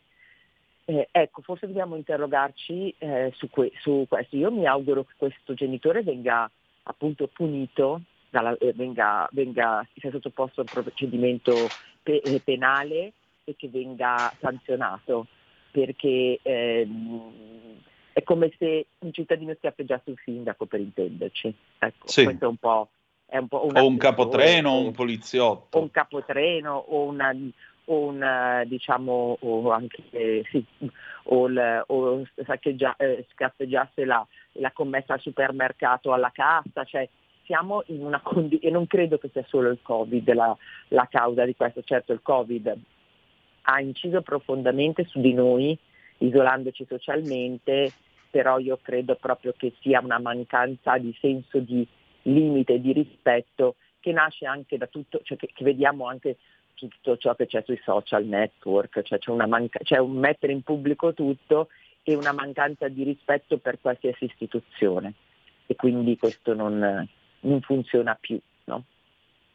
Eh, ecco, forse dobbiamo interrogarci eh, su, que- su questo. Io mi auguro che questo genitore venga appunto punito, dalla, eh, venga, venga sia sottoposto a un procedimento pe- eh, penale e che venga sanzionato, perché ehm, è come se un cittadino schiaffeggiasse un sindaco, per intenderci. Ecco, sì. Questo è un po'... È un po' o un capotreno o un poliziotto. O un capotreno o una... o un diciamo o anche eh, sì, o, il, o saccheggia, eh, scaffeggiasse la, la commessa al supermercato alla cassa, cioè siamo in una condizione, e non credo che sia solo il Covid la, la causa di questo, certo il Covid ha inciso profondamente su di noi isolandoci socialmente, però io credo proprio che sia una mancanza di senso di limite, di rispetto, che nasce anche da tutto, cioè che, che vediamo anche tutto ciò che c'è sui social network, cioè c'è, una manca- c'è un mettere in pubblico tutto e una mancanza di rispetto per qualsiasi istituzione, e quindi questo non, non funziona più, no?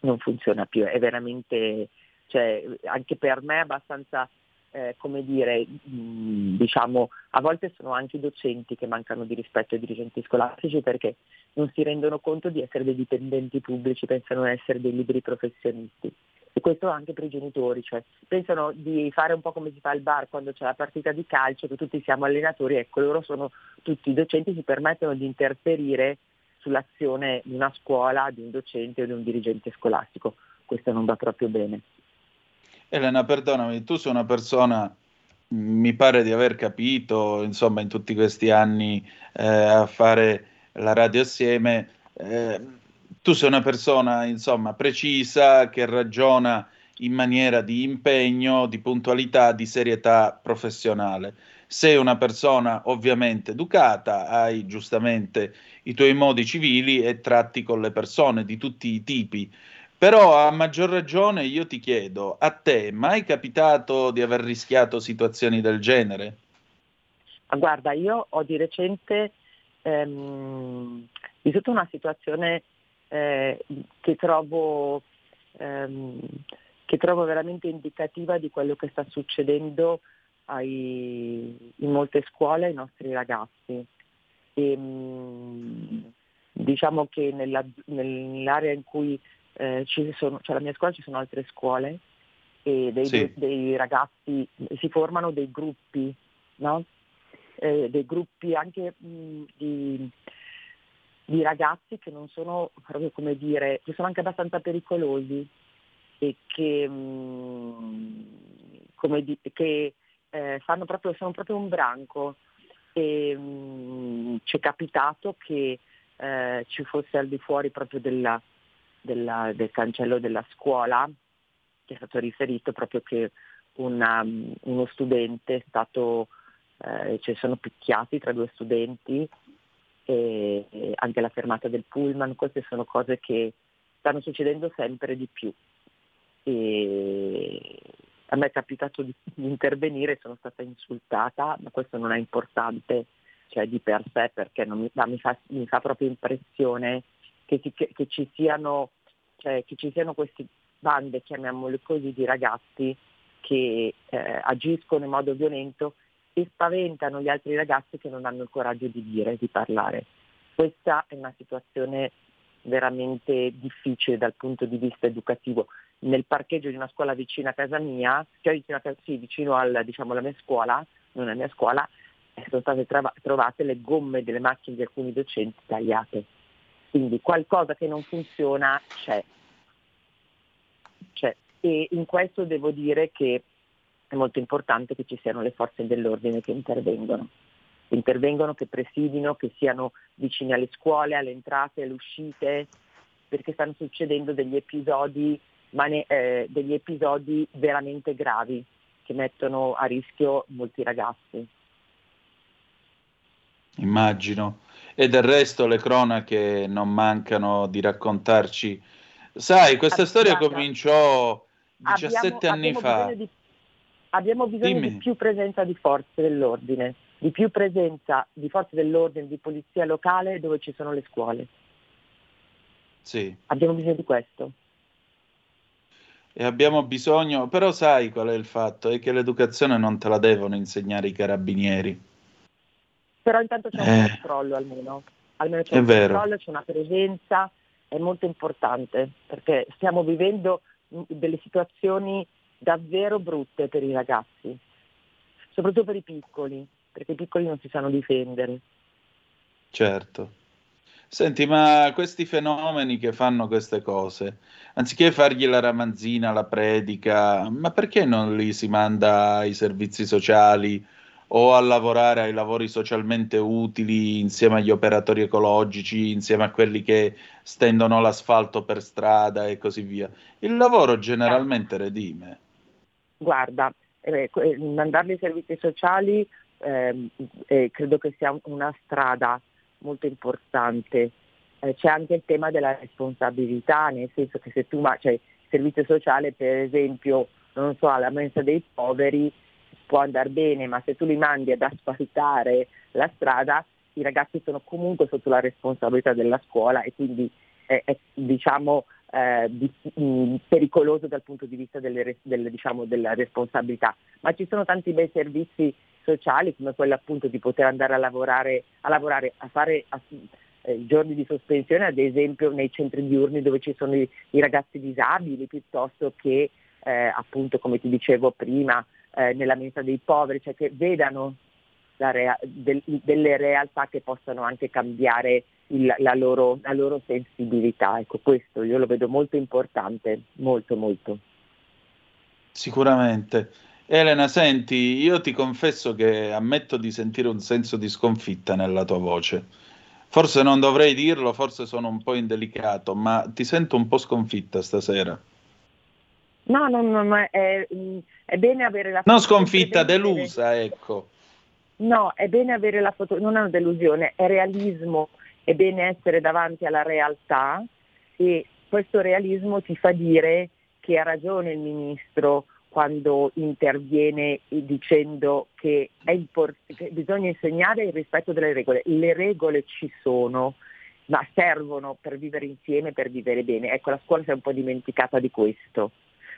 Non funziona più, è veramente, cioè, anche per me è abbastanza, eh, come dire, mh, diciamo, a volte sono anche i docenti che mancano di rispetto ai dirigenti scolastici perché non si rendono conto di essere dei dipendenti pubblici, pensano di essere dei liberi professionisti. E questo anche per i genitori, cioè pensano di fare un po' come si fa al bar quando c'è la partita di calcio, che tutti siamo allenatori, ecco, loro sono tutti i docenti, si permettono di interferire sull'azione di una scuola, di un docente o di un dirigente scolastico. Questo non va proprio bene. Elena, perdonami, tu sei una persona, mi pare di aver capito, insomma, in tutti questi anni eh, a fare la radio assieme, eh, tu sei una persona, insomma, precisa, che ragiona in maniera di impegno, di puntualità, di serietà professionale. Sei una persona ovviamente educata, hai giustamente i tuoi modi civili e tratti con le persone di tutti i tipi. Però a maggior ragione io ti chiedo, a te mai capitato di aver rischiato situazioni del genere? Guarda, io ho di recente ehm, vissuto una situazione Eh, che trovo ehm, che trovo veramente indicativa di quello che sta succedendo ai, in molte scuole ai nostri ragazzi. E, mh, diciamo che nella, nell'area in cui eh, ci sono, cioè la mia scuola, ci sono altre scuole e dei, sì. dei ragazzi si formano dei gruppi, no? Eh, dei gruppi anche mh, di di ragazzi che non sono proprio, come dire, che sono anche abbastanza pericolosi, e che, mh, come di, che eh, fanno proprio, sono proprio un branco. E, mh, c'è capitato che eh, ci fosse al di fuori proprio della, della, del cancello della scuola, che è stato riferito proprio che una, uno studente è stato, eh, ci sono picchiati tra due studenti, e, e anche la fermata del pullman. Queste sono cose che stanno succedendo sempre di più. E a me è capitato di intervenire, sono stata insultata, ma questo non è importante, cioè di per sé, perché non mi, ma mi, fa, mi fa proprio impressione che, si, che, che ci siano, cioè, che ci siano queste bande, chiamiamole così, di ragazzi che eh, agiscono in modo violento e spaventano gli altri ragazzi che non hanno il coraggio di dire, di parlare. Questa è una situazione veramente difficile dal punto di vista educativo. Nel parcheggio di una scuola vicina a casa mia, cioè vicino, a, sì, vicino alla, diciamo, alla mia scuola, non alla mia scuola, sono state trava- trovate le gomme delle macchine di alcuni docenti tagliate. Quindi qualcosa che non funziona c'è. c'è. E in questo devo dire che è molto importante che ci siano le forze dell'ordine che intervengono. Intervengono, che presidino, che siano vicini alle scuole, alle entrate, alle uscite, perché stanno succedendo degli episodi ma ne, eh, degli episodi veramente gravi che mettono a rischio molti ragazzi. Immagino. E del resto le cronache non mancano di raccontarci. Sai, questa Abbiamo, storia cominciò diciassette abbiamo, anni abbiamo fa. Bisogno di, abbiamo bisogno Dimmi. di più presenza di forze dell'ordine, di più presenza di forze dell'ordine, di polizia locale dove ci sono le scuole. Sì. Abbiamo bisogno di questo. E abbiamo bisogno, però sai qual è il fatto? È che l'educazione non te la devono insegnare i carabinieri. Però intanto c'è un eh. controllo almeno, almeno c'è è un vero. controllo, c'è una presenza, è molto importante, perché stiamo vivendo delle situazioni davvero brutte per i ragazzi, soprattutto per i piccoli, perché i piccoli non si sanno difendere. Certo. Senti, ma questi fenomeni che fanno queste cose, anziché fargli la ramanzina, la predica, ma perché non li si manda ai servizi sociali o a lavorare ai lavori socialmente utili insieme agli operatori ecologici, insieme a quelli che stendono l'asfalto per strada e così via? Il lavoro generalmente redime. Guarda, eh, mandarli ai servizi sociali eh, eh, credo che sia una strada molto importante. Eh, c'è anche il tema della responsabilità, nel senso che se tu ma cioè servizio sociale, per esempio, non so, alla mensa dei poveri può andare bene, ma se tu li mandi ad asfaltare la strada, i ragazzi sono comunque sotto la responsabilità della scuola e quindi è, è diciamo eh, di, mh, pericoloso dal punto di vista delle, delle, diciamo, della responsabilità. Ma ci sono tanti bei servizi sociali, come quello appunto di poter andare a lavorare, a lavorare, a fare a, eh, giorni di sospensione, ad esempio nei centri diurni dove ci sono i, i ragazzi disabili, piuttosto che eh, appunto, come ti dicevo prima, eh, nella mensa dei poveri, cioè che vedano la rea- del, delle realtà che possano anche cambiare il, la, loro, la loro sensibilità. Ecco, questo io lo vedo molto importante, molto molto. Sicuramente. Elena, senti, io ti confesso che ammetto di sentire un senso di sconfitta nella tua voce. Forse non dovrei dirlo, forse sono un po' indelicato, ma ti sento un po' sconfitta stasera. No, no, no, è, è bene avere la... Non sconfitta, delusa, avere... ecco. No, è bene avere la foto... Non è una delusione, è realismo, è bene essere davanti alla realtà, e questo realismo ti fa dire che ha ragione il ministro quando interviene dicendo che, è import- che bisogna insegnare il rispetto delle regole. Le regole ci sono, ma servono per vivere insieme, per vivere bene. Ecco, la scuola si è un po' dimenticata di questo.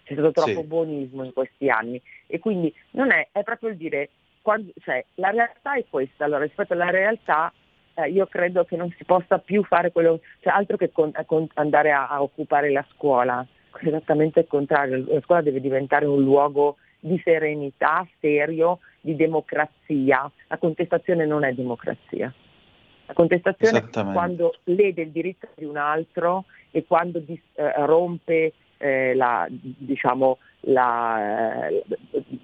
C'è stato troppo sì. buonismo in questi anni. E quindi non è, è proprio il dire, quando, cioè la realtà è questa. Allora, rispetto alla realtà, eh, io credo che non si possa più fare quello, cioè altro che con, con andare a, a occupare la scuola. Esattamente il contrario, la scuola deve diventare un luogo di serenità, serio, di democrazia. La contestazione non è democrazia. La contestazione è quando lede il diritto di un altro e quando dis- eh, rompe eh, la, diciamo, la,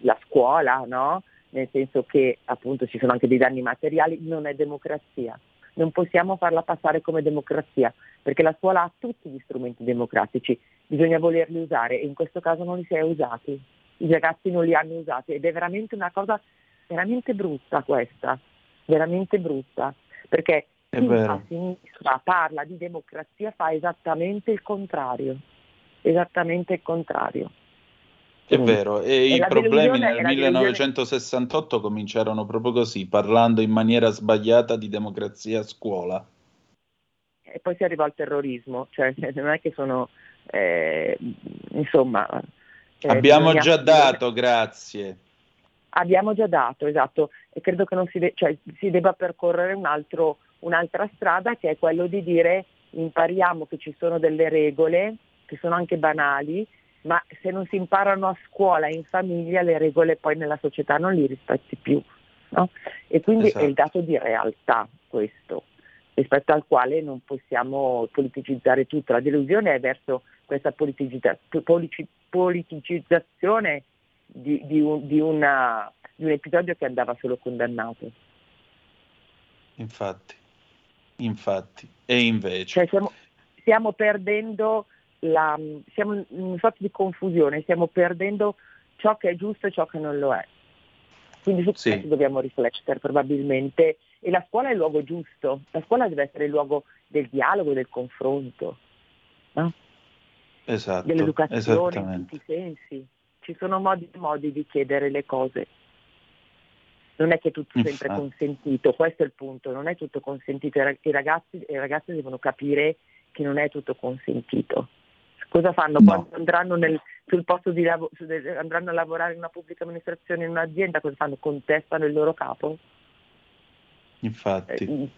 la scuola, no? Nel senso che appunto ci sono anche dei danni materiali, non è democrazia. Non possiamo farla passare come democrazia, perché la scuola ha tutti gli strumenti democratici, bisogna volerli usare e in questo caso non li si è usati, i ragazzi non li hanno usati ed è veramente una cosa veramente brutta questa, veramente brutta, perché chi a sinistra parla di democrazia fa esattamente il contrario, esattamente il contrario. È vero, e, e i problemi nel millenovecentosessantotto cominciarono proprio così, parlando in maniera sbagliata di democrazia a scuola. E poi si arriva al terrorismo, cioè non è che sono, eh, insomma... Eh, abbiamo già dato, grazie. Abbiamo già dato, esatto, e credo che non si, de- cioè, si debba percorrere un altro, un'altra strada, che è quello di dire impariamo che ci sono delle regole, che sono anche banali, ma se non si imparano a scuola e in famiglia le regole poi nella società non li rispetti più, no? E quindi esatto. È il dato di realtà questo, rispetto al quale non possiamo politicizzare tutto. La delusione è verso questa politicizza- polici- politicizzazione di, di, un, di, una, di un episodio che andava solo condannato. Infatti, infatti, e invece. Cioè stiamo, stiamo perdendo... La, siamo in una sorta di confusione, stiamo perdendo ciò che è giusto e ciò che non lo è, quindi su questo sì. Dobbiamo riflettere probabilmente, e la scuola è il luogo giusto, la scuola deve essere il luogo del dialogo, del confronto, no? Esatto, dell'educazione in tutti i sensi, ci sono modi e modi di chiedere le cose, non è che è tutto sempre Infatti. consentito, questo è il punto, non è tutto consentito, i ragazzi e le ragazze devono capire che non è tutto consentito. Cosa fanno? No. Quando andranno nel, sul posto di lav- su de- andranno a lavorare in una pubblica amministrazione, in un'azienda, cosa fanno? Contestano il loro capo? Infatti. Eh,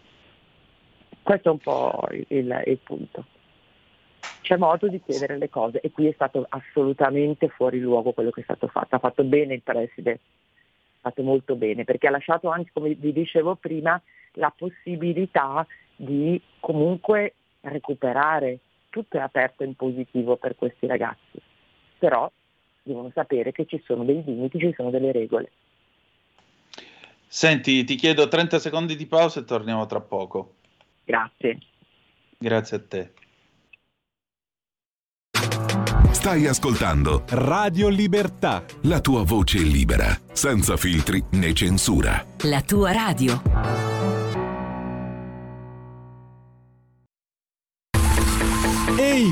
questo è un po' il, il, il punto. C'è modo di chiedere le cose e qui è stato assolutamente fuori luogo quello che è stato fatto. Ha fatto bene il preside, ha fatto molto bene, perché ha lasciato anche, come vi dicevo prima, la possibilità di comunque recuperare. Tutto è aperto in positivo per questi ragazzi, però devono sapere che ci sono dei limiti, ci sono delle regole. Senti, ti chiedo trenta secondi di pausa e torniamo tra poco. Grazie. Grazie a te. Stai ascoltando Radio Libertà, la tua voce libera, senza filtri né censura. La tua radio. Ehi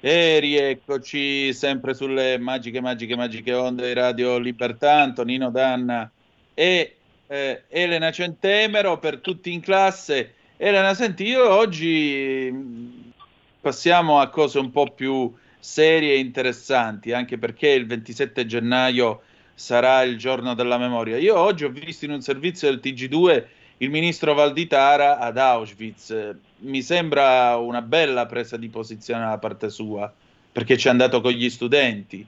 E rieccoci sempre sulle magiche, magiche, magiche onde di Radio Libertà, Antonino Danna e eh, Elena Centemero per tutti in classe. Elena, senti, io oggi passiamo a cose un po' più serie e interessanti, anche perché il ventisette gennaio sarà il giorno della memoria. Io oggi ho visto in un servizio del T G due il ministro Valditara ad Auschwitz. Mi sembra una bella presa di posizione da parte sua, perché ci è andato con gli studenti.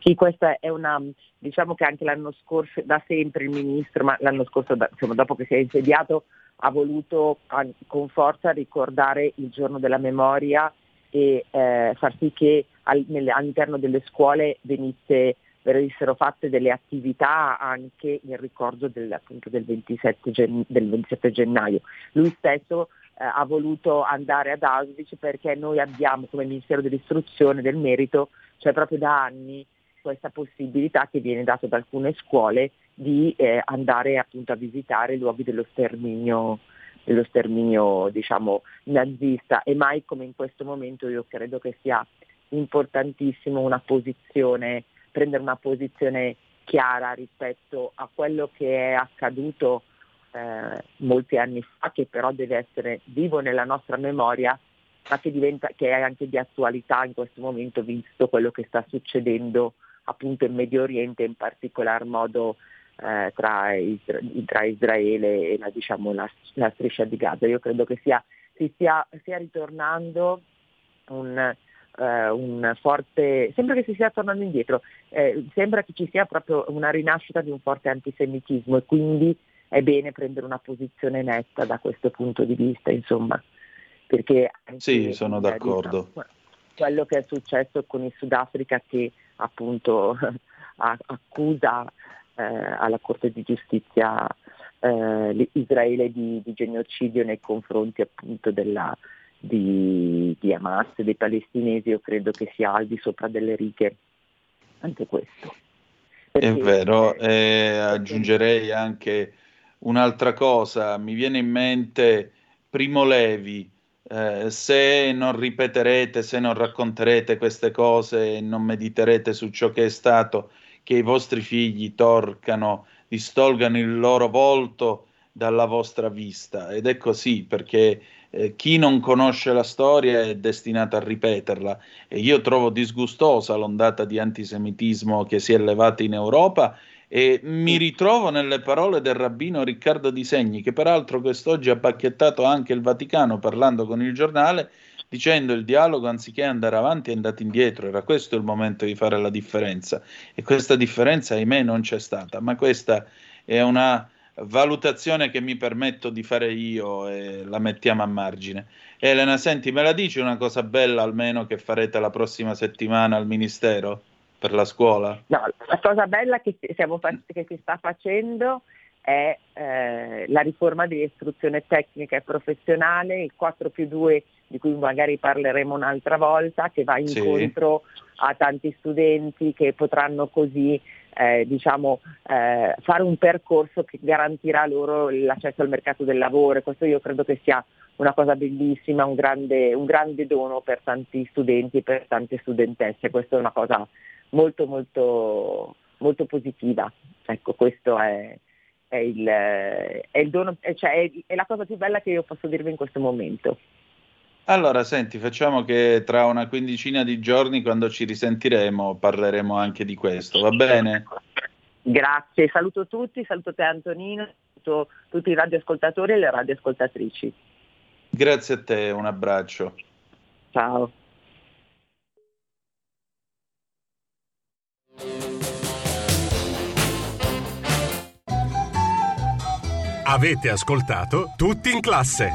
Sì, questa è una, diciamo che anche l'anno scorso, da sempre il ministro, ma l'anno scorso, da, insomma, dopo che si è insediato, ha voluto con forza ricordare il giorno della memoria e eh, far sì che al, all'interno delle scuole venisse... venissero fatte delle attività anche in ricordo del, appunto, del, ventisette, gen- del ventisette gennaio. Lui stesso eh, ha voluto andare ad Auschwitz perché noi abbiamo come Ministero dell'Istruzione del Merito, cioè proprio da anni, questa possibilità che viene data da alcune scuole di eh, andare appunto a visitare i luoghi dello sterminio, dello sterminio diciamo nazista, e mai come in questo momento io credo che sia importantissimo una posizione prendere una posizione chiara rispetto a quello che è accaduto eh, molti anni fa, che però deve essere vivo nella nostra memoria, ma che diventa, che è anche di attualità in questo momento, visto quello che sta succedendo appunto in Medio Oriente, in particolar modo eh, tra, tra Israele e la, diciamo, la, la striscia di Gaza. Io credo che sia, si stia, stia ritornando un... Uh, un forte, sembra che si stia tornando indietro, eh, sembra che ci sia proprio una rinascita di un forte antisemitismo, e quindi è bene prendere una posizione netta da questo punto di vista, insomma, perché anche, sì, sono d'accordo, diciamo, quello che è successo con il Sudafrica, che appunto accusa eh, alla Corte di Giustizia eh, Israele di, di genocidio nei confronti appunto della Di, di Hamas, dei palestinesi, io credo che sia al di sopra delle righe anche questo. Perché, è vero, eh, aggiungerei anche un'altra cosa, mi viene in mente Primo Levi, eh, se non ripeterete, se non racconterete queste cose e non mediterete su ciò che è stato, che i vostri figli torcano, distolgano il loro volto dalla vostra vista, ed è così, perché Eh, chi non conosce la storia è destinato a ripeterla, e io trovo disgustosa l'ondata di antisemitismo che si è elevata in Europa, e mi ritrovo nelle parole del rabbino Riccardo Di Segni, che peraltro quest'oggi ha bacchettato anche il Vaticano parlando con il giornale, dicendo: il dialogo, anziché andare avanti, è andato indietro, era questo il momento di fare la differenza, e questa differenza ahimè non c'è stata. Ma questa è una valutazione che mi permetto di fare io, e la mettiamo a margine. Elena, senti, me la dici una cosa bella almeno che farete la prossima settimana al Ministero per la scuola? No, la cosa bella che, siamo, che si sta facendo è eh, la riforma dell'istruzione tecnica e professionale, il quattro più due, di cui magari parleremo un'altra volta, che va incontro sì. a tanti studenti che potranno così Eh, diciamo eh, fare un percorso che garantirà loro l'accesso al mercato del lavoro. Questo io credo che sia una cosa bellissima, un grande, un grande dono per tanti studenti e per tante studentesse. Questa è una cosa molto molto molto positiva. Ecco, questo è, è il è il dono, cioè è, è la cosa più bella che io posso dirvi in questo momento. Allora, senti, facciamo che tra una quindicina di giorni, quando ci risentiremo, parleremo anche di questo, va bene? Grazie, saluto tutti, saluto te Antonino, saluto tutti i radioascoltatori e le radioascoltatrici. Grazie a te, un abbraccio. Ciao. Avete ascoltato Tutti in classe.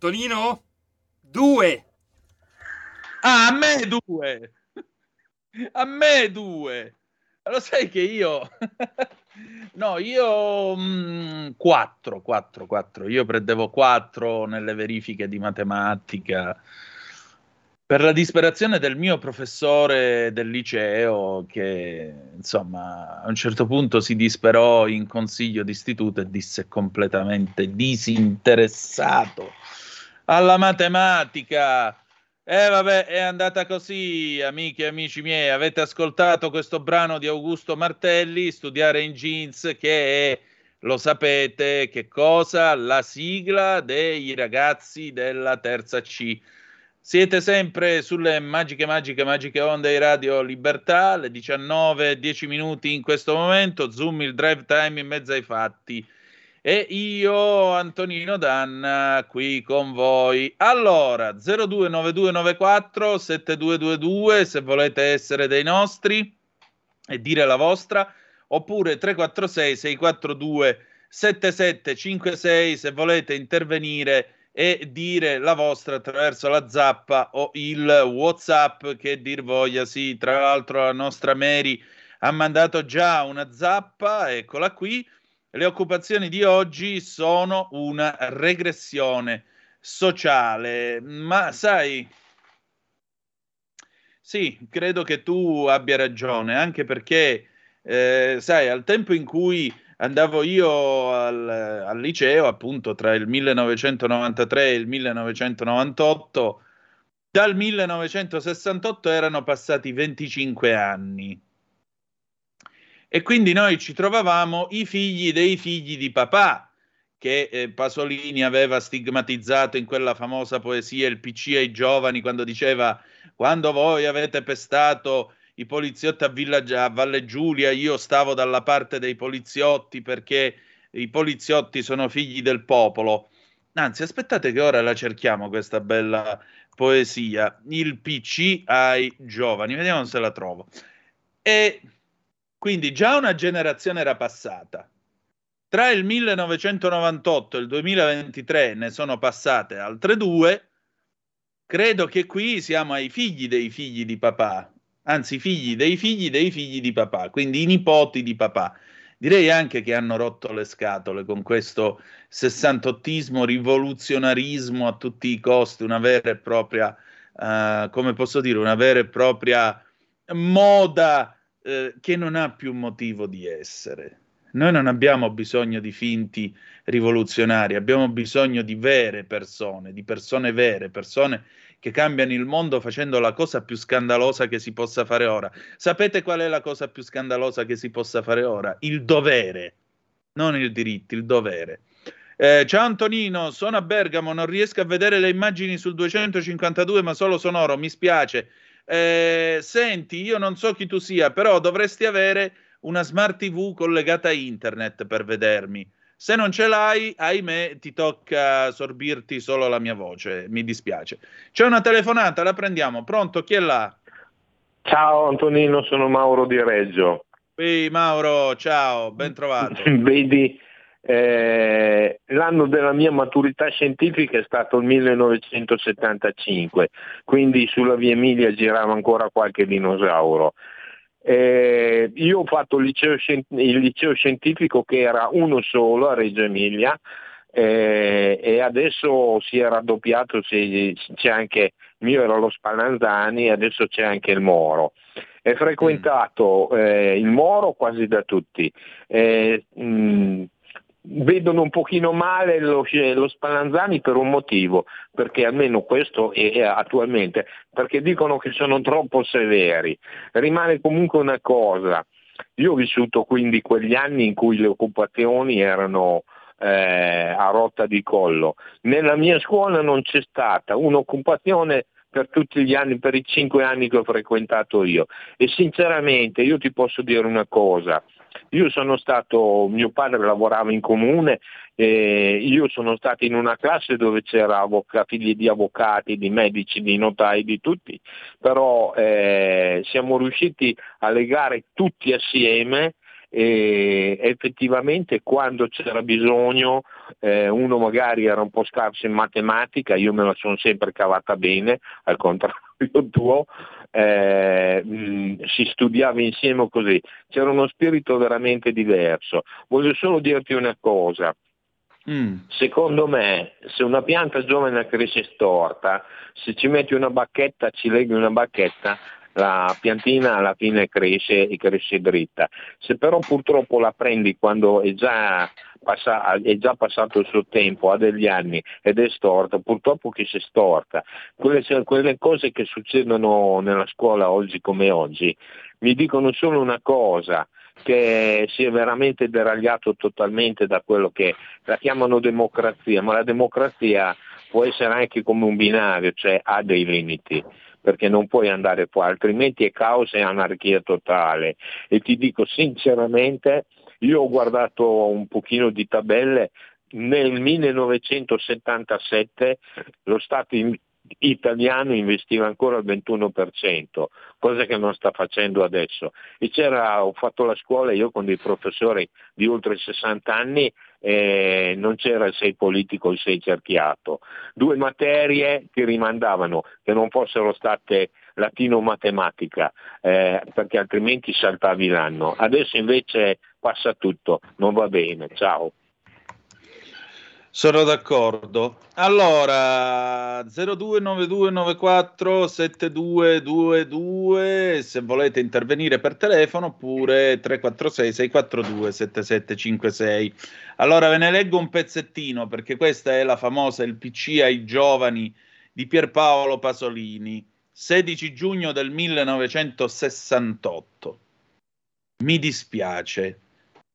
Antonino? Due! Ah, a me due! A me due! Lo sai che io... no, io... Mh, quattro, quattro, quattro. Io prendevo quattro nelle verifiche di matematica per la disperazione del mio professore del liceo che, insomma, a un certo punto si disperò in consiglio d'istituto e disse completamente disinteressato alla matematica. E eh, vabbè, è andata così, amiche e amici miei. Avete ascoltato questo brano di Augusto Martelli, Studiare in Jeans, che è, lo sapete, che cosa? La sigla dei ragazzi della terza C. Siete sempre sulle magiche, magiche, magiche onde di Radio Libertà, le diciannove e dieci minuti in questo momento, Zoom il drive time in mezzo ai fatti. E io, Antonino Danna, qui con voi. Allora, zero due nove due nove quattro sette due due due, se volete essere dei nostri e dire la vostra, oppure tre quattro sei sei quattro due sette sette cinque sei, se volete intervenire e dire la vostra attraverso la zappa o il WhatsApp, che dir voglia. Sì, tra l'altro la nostra Mary ha mandato già una zappa, eccola qui. Le occupazioni di oggi sono una regressione sociale, ma sai, sì, credo che tu abbia ragione, anche perché, eh, sai, al tempo in cui andavo io al, al liceo, appunto tra il millenovecentonovantatré e il millenovecentonovantotto, dal millenovecentosessantotto erano passati venticinque anni. E quindi noi ci trovavamo i figli dei figli di papà, che eh, Pasolini aveva stigmatizzato in quella famosa poesia Il P C ai giovani, quando diceva: quando voi avete pestato i poliziotti a, Villa, a Valle Giulia, io stavo dalla parte dei poliziotti, perché i poliziotti sono figli del popolo. Anzi, aspettate che ora la cerchiamo questa bella poesia, Il P C ai giovani, vediamo se la trovo. E quindi già una generazione era passata. Tra il millenovecentonovantotto e il duemilaventitré ne sono passate altre due. Credo che qui siamo ai figli dei figli di papà, anzi figli dei figli dei figli di papà, quindi i nipoti di papà. Direi anche che hanno rotto le scatole con questo sessantottismo, rivoluzionarismo a tutti i costi, una vera e propria, uh, come posso dire, una vera e propria moda che non ha più motivo di essere. Noi non abbiamo bisogno di finti rivoluzionari, abbiamo bisogno di vere persone, di persone vere, persone che cambiano il mondo facendo la cosa più scandalosa che si possa fare ora. Sapete qual è la cosa più scandalosa che si possa fare ora? Il dovere, non il diritto, il dovere. Eh, ciao Antonino, sono a Bergamo, non riesco a vedere le immagini sul duecentocinquantadue, ma solo sonoro, mi spiace. Eh, senti, io non so chi tu sia, però dovresti avere una smart tivù collegata a internet per vedermi. Se non ce l'hai, ahimè, ti tocca sorbirti solo la mia voce, mi dispiace. C'è una telefonata, la prendiamo. Pronto, chi è là? Ciao Antonino, sono Mauro di Reggio. Ehi Mauro, ciao, ben trovato. Vedi, Eh, l'anno della mia maturità scientifica è stato il millenovecentosettantacinque, quindi sulla via Emilia girava ancora qualche dinosauro. Eh, io ho fatto il liceo, il liceo scientifico, che era uno solo a Reggio Emilia, eh, e adesso si è raddoppiato, c'è, c'è anche, il mio era lo Spallanzani, adesso c'è anche il Moro. È frequentato eh, il Moro quasi da tutti. Eh, mh, Vedono un pochino male lo, lo Spallanzani per un motivo, perché almeno questo è, è attualmente, perché dicono che sono troppo severi. Rimane comunque una cosa, io ho vissuto quindi quegli anni in cui le occupazioni erano eh, a rotta di collo. Nella mia scuola non c'è stata un'occupazione per tutti gli anni, per i cinque anni che ho frequentato io, e sinceramente io ti posso dire una cosa. Io sono stato, mio padre lavorava in comune, eh, io sono stato in una classe dove c'era avvoc- figli di avvocati, di medici, di notai, di tutti, però eh, siamo riusciti a legare tutti assieme, e effettivamente quando c'era bisogno, eh, uno magari era un po' scarso in matematica, io me la sono sempre cavata bene, al contrario tuo, eh, mh, si studiava insieme così, c'era uno spirito veramente diverso. Voglio solo dirti una cosa, mm. secondo me se una pianta giovane cresce storta, se ci metti una bacchetta, ci leghi una bacchetta, la piantina alla fine cresce e cresce dritta. Se però purtroppo la prendi quando è già, passa, è già passato il suo tempo, ha degli anni ed è storta, purtroppo che si storta. Quelle, quelle cose che succedono nella scuola oggi come oggi mi dicono solo una cosa, che si è veramente deragliato totalmente da quello che la chiamano democrazia, ma la democrazia può essere anche come un binario, cioè ha dei limiti, perché non puoi andare fuori, altrimenti è caos e anarchia totale. E ti dico sinceramente, io ho guardato un pochino di tabelle, nel millenovecentosettantasette lo Stato in italiano investiva ancora il ventuno per cento, cosa che non sta facendo adesso. E c'era, ho fatto la scuola io con dei professori di oltre sessanta anni e non c'era il sei politico, il sei cerchiato. Due materie che rimandavano, che non fossero state latino-matematica, eh, perché altrimenti saltavi l'anno. Adesso invece passa tutto, non va bene, ciao. Sono d'accordo. Allora, zero due nove due nove quattro sette due due due, se volete intervenire per telefono, oppure tre quattro sei sei quattro due sette sette cinque sei. Allora, ve ne leggo un pezzettino, perché questa è la famosa Il P C ai giovani di Pierpaolo Pasolini, sedici giugno del millenovecentosessantotto. Mi dispiace.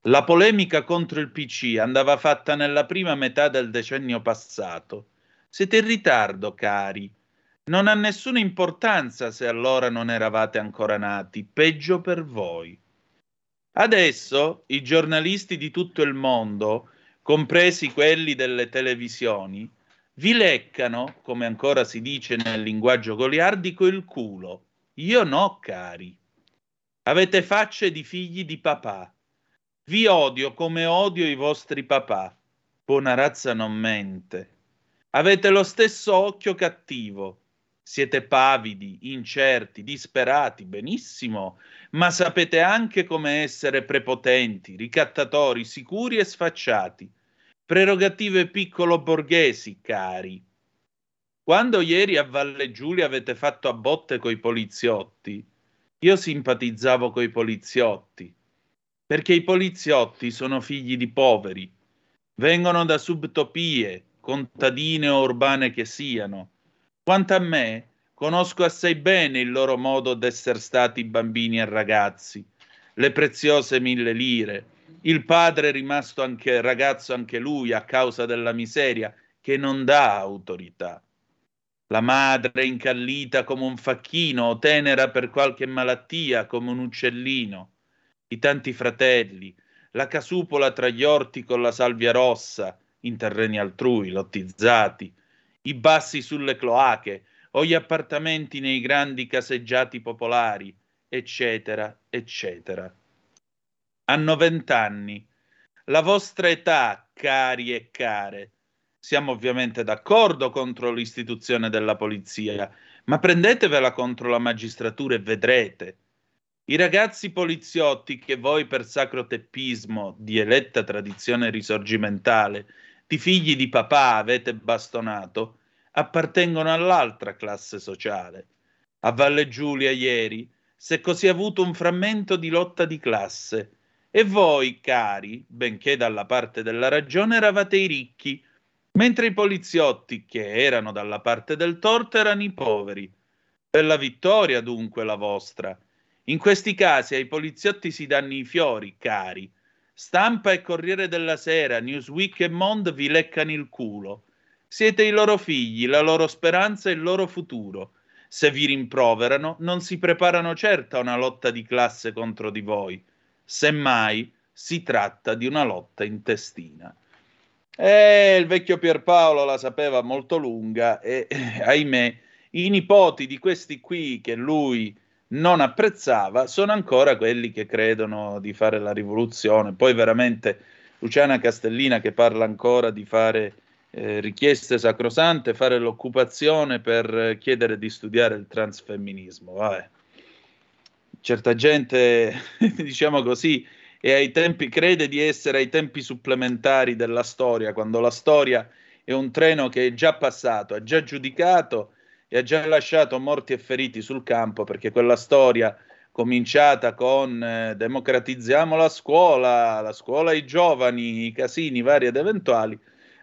La polemica contro il P C andava fatta nella prima metà del decennio passato. Siete in ritardo, cari. Non ha nessuna importanza se allora non eravate ancora nati. Peggio per voi. Adesso i giornalisti di tutto il mondo, compresi quelli delle televisioni, vi leccano, come ancora si dice nel linguaggio goliardico, il culo. Io no, cari. Avete facce di figli di papà. Vi odio come odio i vostri papà. Buona razza non mente. Avete lo stesso occhio cattivo. Siete pavidi, incerti, disperati, benissimo, ma sapete anche come essere prepotenti, ricattatori, sicuri e sfacciati. Prerogative piccolo borghesi, cari. Quando ieri a Valle Giulia avete fatto a botte coi poliziotti, io simpatizzavo coi poliziotti. Perché i poliziotti sono figli di poveri, vengono da subtopie, contadine o urbane che siano. Quanto a me, conosco assai bene il loro modo d'essere stati bambini e ragazzi, le preziose mille lire, il padre è rimasto anche ragazzo anche lui a causa della miseria, che non dà autorità. La madre incallita come un facchino o tenera per qualche malattia come un uccellino. I tanti fratelli, la casupola tra gli orti con la salvia rossa, in terreni altrui, lottizzati, i bassi sulle cloache o gli appartamenti nei grandi caseggiati popolari, eccetera, eccetera. Hanno vent'anni. La vostra età, cari e care. Siamo ovviamente d'accordo contro l'istituzione della polizia, ma prendetevela contro la magistratura e vedrete. I ragazzi poliziotti che voi per sacro teppismo di eletta tradizione risorgimentale, di figli di papà avete bastonato, appartengono all'altra classe sociale. A Valle Giulia ieri si è così avuto un frammento di lotta di classe e voi, cari, benché dalla parte della ragione eravate i ricchi, mentre i poliziotti che erano dalla parte del torto erano i poveri. Bella vittoria dunque la vostra. In questi casi ai poliziotti si danno i fiori, cari. Stampa e Corriere della Sera, Newsweek e Monde vi leccano il culo. Siete i loro figli, la loro speranza e il loro futuro. Se vi rimproverano, non si preparano certo a una lotta di classe contro di voi. Semmai si tratta di una lotta intestina. E il vecchio Pierpaolo la sapeva molto lunga e, eh, ahimè, i nipoti di questi qui che lui non apprezzava, sono ancora quelli che credono di fare la rivoluzione. Poi veramente Luciana Castellina che parla ancora di fare eh, richieste sacrosante, fare l'occupazione per eh, chiedere di studiare il transfemminismo. Vabbè. Certa gente, diciamo così, è ai tempi, crede di essere ai tempi supplementari della storia, quando la storia è un treno che è già passato, è già giudicato, e ha già lasciato morti e feriti sul campo, perché quella storia cominciata con eh, democratizziamo la scuola, la scuola ai giovani, i casini vari ed eventuali,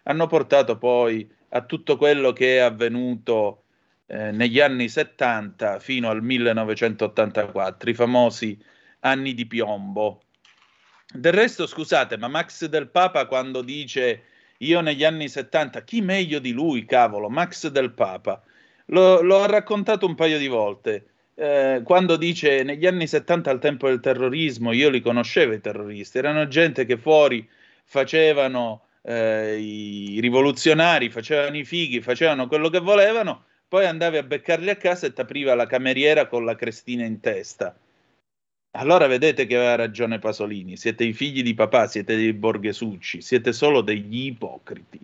hanno portato poi a tutto quello che è avvenuto eh, negli anni settanta fino al millenovecentottantaquattro, i famosi anni di piombo. Del resto, scusate, ma Max Del Papa quando dice io negli anni settanta, chi meglio di lui, cavolo, Max Del Papa, lo, lo ha raccontato un paio di volte, eh, quando dice negli anni settanta al tempo del terrorismo io li conoscevo i terroristi, erano gente che fuori facevano eh, i rivoluzionari, facevano i fighi, facevano quello che volevano, poi andavi a beccarli a casa e t'apriva la cameriera con la crestina in testa. Allora vedete che aveva ragione Pasolini, siete i figli di papà, siete dei borghesucci, siete solo degli ipocriti.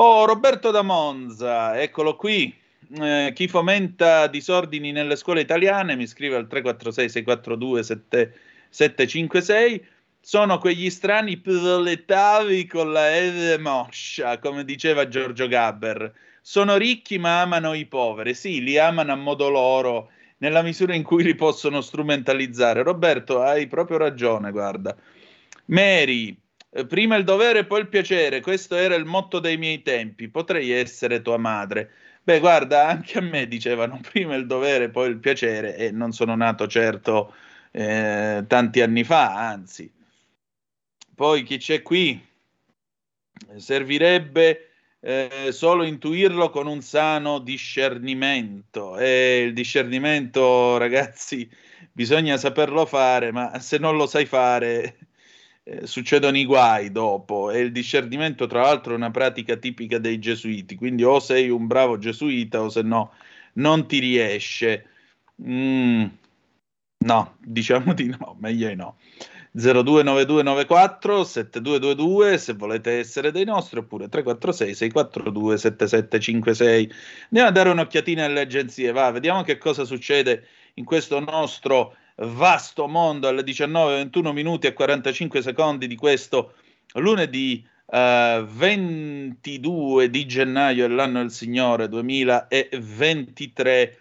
Oh, Roberto da Monza, eccolo qui, eh, chi fomenta disordini nelle scuole italiane, mi scrive al tre quattro sei sei quattro due sette sette cinque sei, sono quegli strani proletari con la R moscia, come diceva Giorgio Gabber, sono ricchi ma amano i poveri, sì, li amano a modo loro, nella misura in cui li possono strumentalizzare. Roberto, hai proprio ragione, guarda. Mary, prima il dovere e poi il piacere, questo era il motto dei miei tempi, potrei essere tua madre. Beh, guarda, anche a me dicevano prima il dovere e poi il piacere, e non sono nato certo eh, tanti anni fa, anzi. Poi chi c'è qui? Servirebbe... Eh, solo intuirlo con un sano discernimento, e il discernimento, ragazzi, bisogna saperlo fare, ma se non lo sai fare eh, succedono i guai dopo. E il discernimento, tra l'altro, è una pratica tipica dei gesuiti, quindi o sei un bravo gesuita o se no non ti riesce. Mm, no, diciamo di no, meglio di no. zero due nove due nove quattro sette due due due se volete essere dei nostri, oppure tre quattro sei sei quattro due sette sette cinque sei. Andiamo a dare un'occhiatina alle agenzie, va, vediamo che cosa succede in questo nostro vasto mondo alle diciannove e ventuno minuti e quarantacinque secondi di questo lunedì eh, ventidue di gennaio dell'anno del Signore duemilaventitré.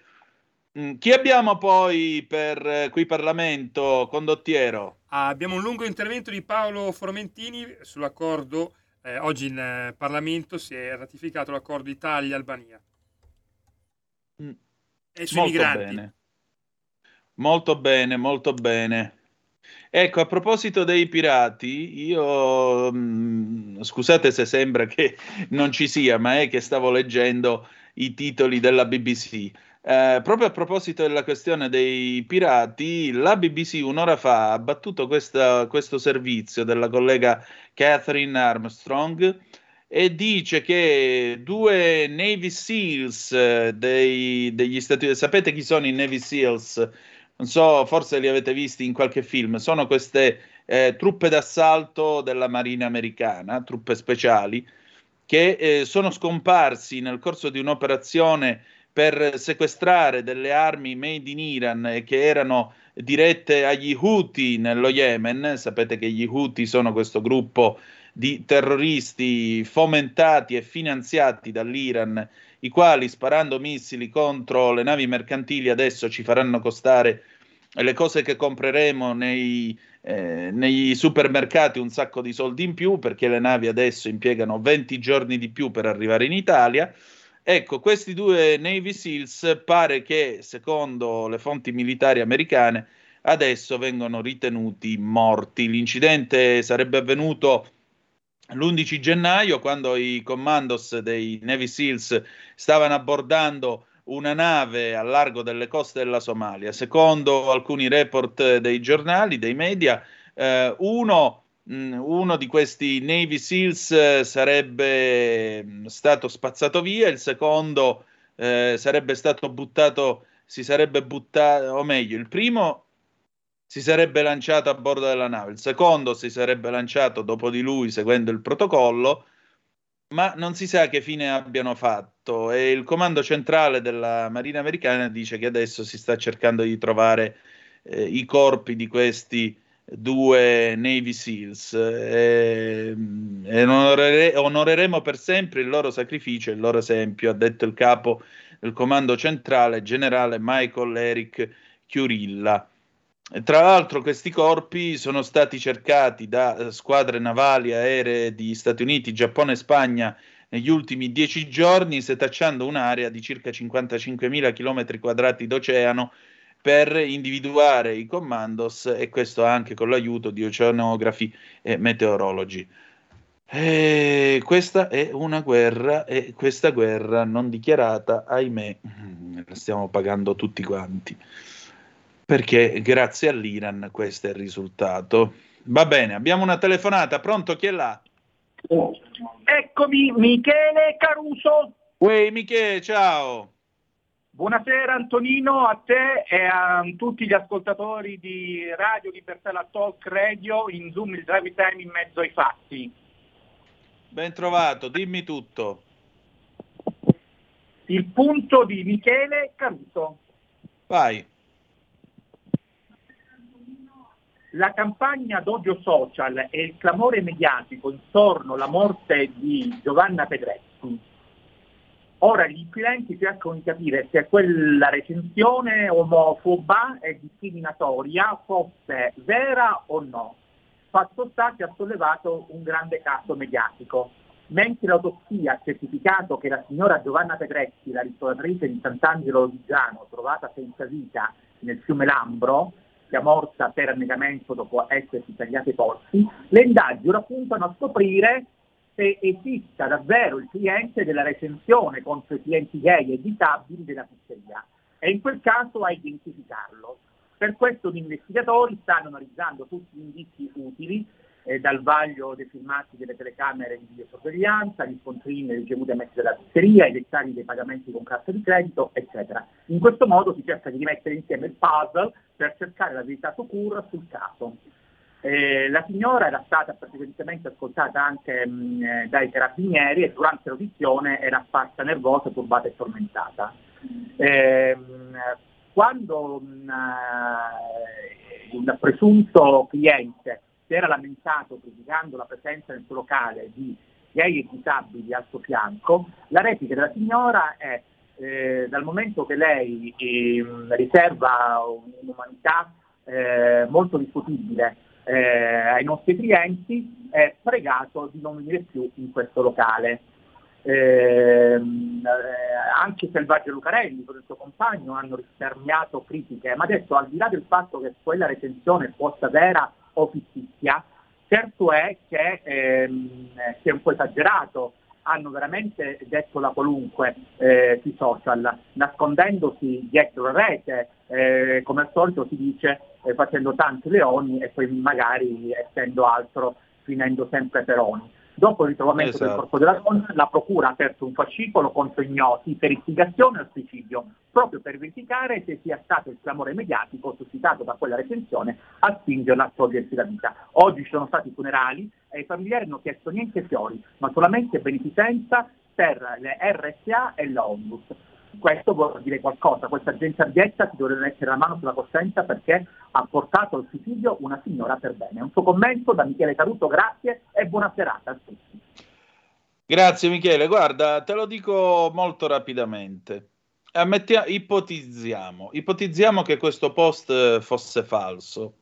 Chi abbiamo poi per eh, qui Parlamento, condottiero? Ah, abbiamo un lungo intervento di Paolo Formentini sull'accordo, eh, oggi in eh, Parlamento si è ratificato l'accordo Italia-Albania. Mm. E sui molto migranti. Bene. Molto bene, molto bene. Ecco, a proposito dei pirati, io, mh, scusate se sembra che non ci sia, ma è che stavo leggendo i titoli della B B C. Eh, proprio a proposito della questione dei pirati, la B B C un'ora fa ha battuto questa, questo servizio della collega Catherine Armstrong e dice che due Navy SEALs dei, degli Stati Uniti, sapete chi sono i Navy SEALs? Non so, forse li avete visti in qualche film, sono queste eh, truppe d'assalto della Marina americana, truppe speciali, che eh, sono scomparsi nel corso di un'operazione per sequestrare delle armi made in Iran che erano dirette agli Houthi nello Yemen. Sapete che gli Houthi sono questo gruppo di terroristi fomentati e finanziati dall'Iran, i quali sparando missili contro le navi mercantili adesso ci faranno costare le cose che compreremo nei, eh, nei supermercati un sacco di soldi in più, perché le navi adesso impiegano venti giorni di più per arrivare in Italia. Ecco, questi due Navy SEALs pare che, secondo le fonti militari americane, adesso vengono ritenuti morti. L'incidente sarebbe avvenuto l'undici gennaio, quando i commandos dei Navy SEALs stavano abbordando una nave al largo delle coste della Somalia. Secondo alcuni report dei giornali, dei media, eh, uno... Uno di questi Navy SEALs sarebbe stato spazzato via, il secondo eh, sarebbe stato buttato, si sarebbe buttato, o meglio, il primo si sarebbe lanciato a bordo della nave, il secondo si sarebbe lanciato dopo di lui seguendo il protocollo, ma non si sa che fine abbiano fatto. E il comando centrale della Marina americana dice che adesso si sta cercando di trovare eh, i corpi di questi due Navy SEALs e, e onorere, onoreremo per sempre il loro sacrificio e il loro esempio, ha detto il capo del comando centrale generale Michael Eric Chiurilla. Tra l'altro questi corpi sono stati cercati da squadre navali, aeree di Stati Uniti, Giappone e Spagna negli ultimi dieci giorni, setacciando un'area di circa cinquantacinquemila chilometri quadrati d'oceano per individuare i commandos, e questo anche con l'aiuto di oceanografi e meteorologi. E questa è una guerra, e questa guerra non dichiarata, ahimè, la stiamo pagando tutti quanti, perché grazie all'Iran questo è il risultato. Va bene, abbiamo una telefonata, pronto, chi è là? Eccomi, Michele Caruso. Uè, Michele, ciao. Buonasera Antonino, a te e a tutti gli ascoltatori di Radio Libertà, la Talk Radio, in Zoom, il drive time in mezzo ai fatti. Ben trovato, dimmi tutto. Il punto di Michele Caruso. Vai. La campagna d'odio social e il clamore mediatico intorno alla morte di Giovanna Pedretti. Ora gli clienti cercano di capire se quella recensione omofoba e discriminatoria fosse vera o no. Fatto sta che ha sollevato un grande caso mediatico. Mentre l'autopsia ha certificato che la signora Giovanna Pedretti, la ristoratrice di Sant'Angelo Lodigiano, trovata senza vita nel fiume Lambro, sia morta per annegamento dopo essersi tagliati i polsi, le indagini ora puntano a scoprire se esista davvero il cliente della recensione contro i clienti gay e disabili della pizzeria, e in quel caso a identificarlo. Per questo gli investigatori stanno analizzando tutti gli indizi utili, eh, dal vaglio dei filmati delle telecamere di videosorveglianza, gli scontrini ricevuti a mezzo della pizzeria, i dettagli dei pagamenti con carta di credito, eccetera. In questo modo si cerca di rimettere insieme il puzzle per cercare la verità sicura sul caso. Eh, la signora era stata praticamente ascoltata anche mh, dai carabinieri e durante l'audizione era apparsa nervosa, turbata e tormentata. Eh, mh, quando mh, un presunto cliente si era lamentato criticando la presenza nel suo locale di gay e disabili al suo fianco, la replica della signora è: eh, dal momento che lei eh, riserva un'umanità eh, molto discutibile Eh, ai nostri clienti, è pregato di non venire più in questo locale. Eh, eh, anche Selvaggio Lucarelli con il suo compagno hanno risparmiato critiche, ma adesso, al di là del fatto che quella recensione fosse vera o fittizia, certo è che ehm, si è un po' esagerato, hanno veramente detto la qualunque eh, sui social, nascondendosi dietro la rete, eh, come al solito si dice, eh, facendo tanti leoni e poi magari, essendo altro, finendo sempre peroni. Dopo il ritrovamento esatto. del corpo della donna, la procura ha aperto un fascicolo contro ignoti per istigazione al suicidio, proprio per verificare se sia stato il clamore mediatico suscitato da quella recensione a spingerla a togliersi la vita. Oggi ci sono stati funerali e i familiari hanno chiesto niente fiori, ma solamente beneficenza per le erre esse a e l'Onlus. Questo vuol dire qualcosa, questa gente ardietta si dovrebbe mettere la mano sulla coscienza, perché ha portato al suicidio una signora per bene. Un suo commento da Michele Caruso, grazie e buona serata a tutti. Grazie Michele, guarda, te lo dico molto rapidamente. Ammettia, ipotizziamo, ipotizziamo che questo post fosse falso.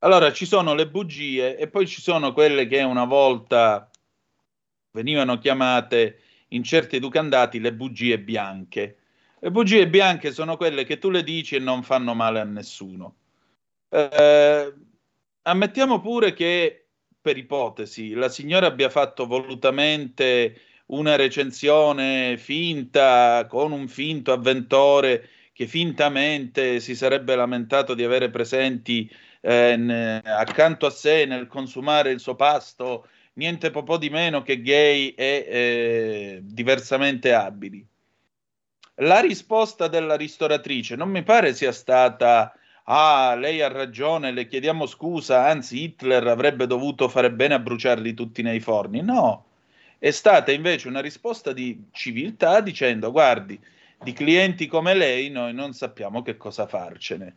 Allora ci sono le bugie e poi ci sono quelle che una volta venivano chiamate in certi educandati le bugie bianche. Le bugie bianche sono quelle che tu le dici e non fanno male a nessuno. Eh, ammettiamo pure che, per ipotesi, la signora abbia fatto volutamente una recensione finta, con un finto avventore che fintamente si sarebbe lamentato di avere presenti eh, n- accanto a sé nel consumare il suo pasto niente po' di meno che gay e eh, diversamente abili. La risposta della ristoratrice non mi pare sia stata: ah, lei ha ragione, le chiediamo scusa, anzi Hitler avrebbe dovuto fare bene a bruciarli tutti nei forni. No, è stata invece una risposta di civiltà dicendo: guardi, di clienti come lei noi non sappiamo che cosa farcene.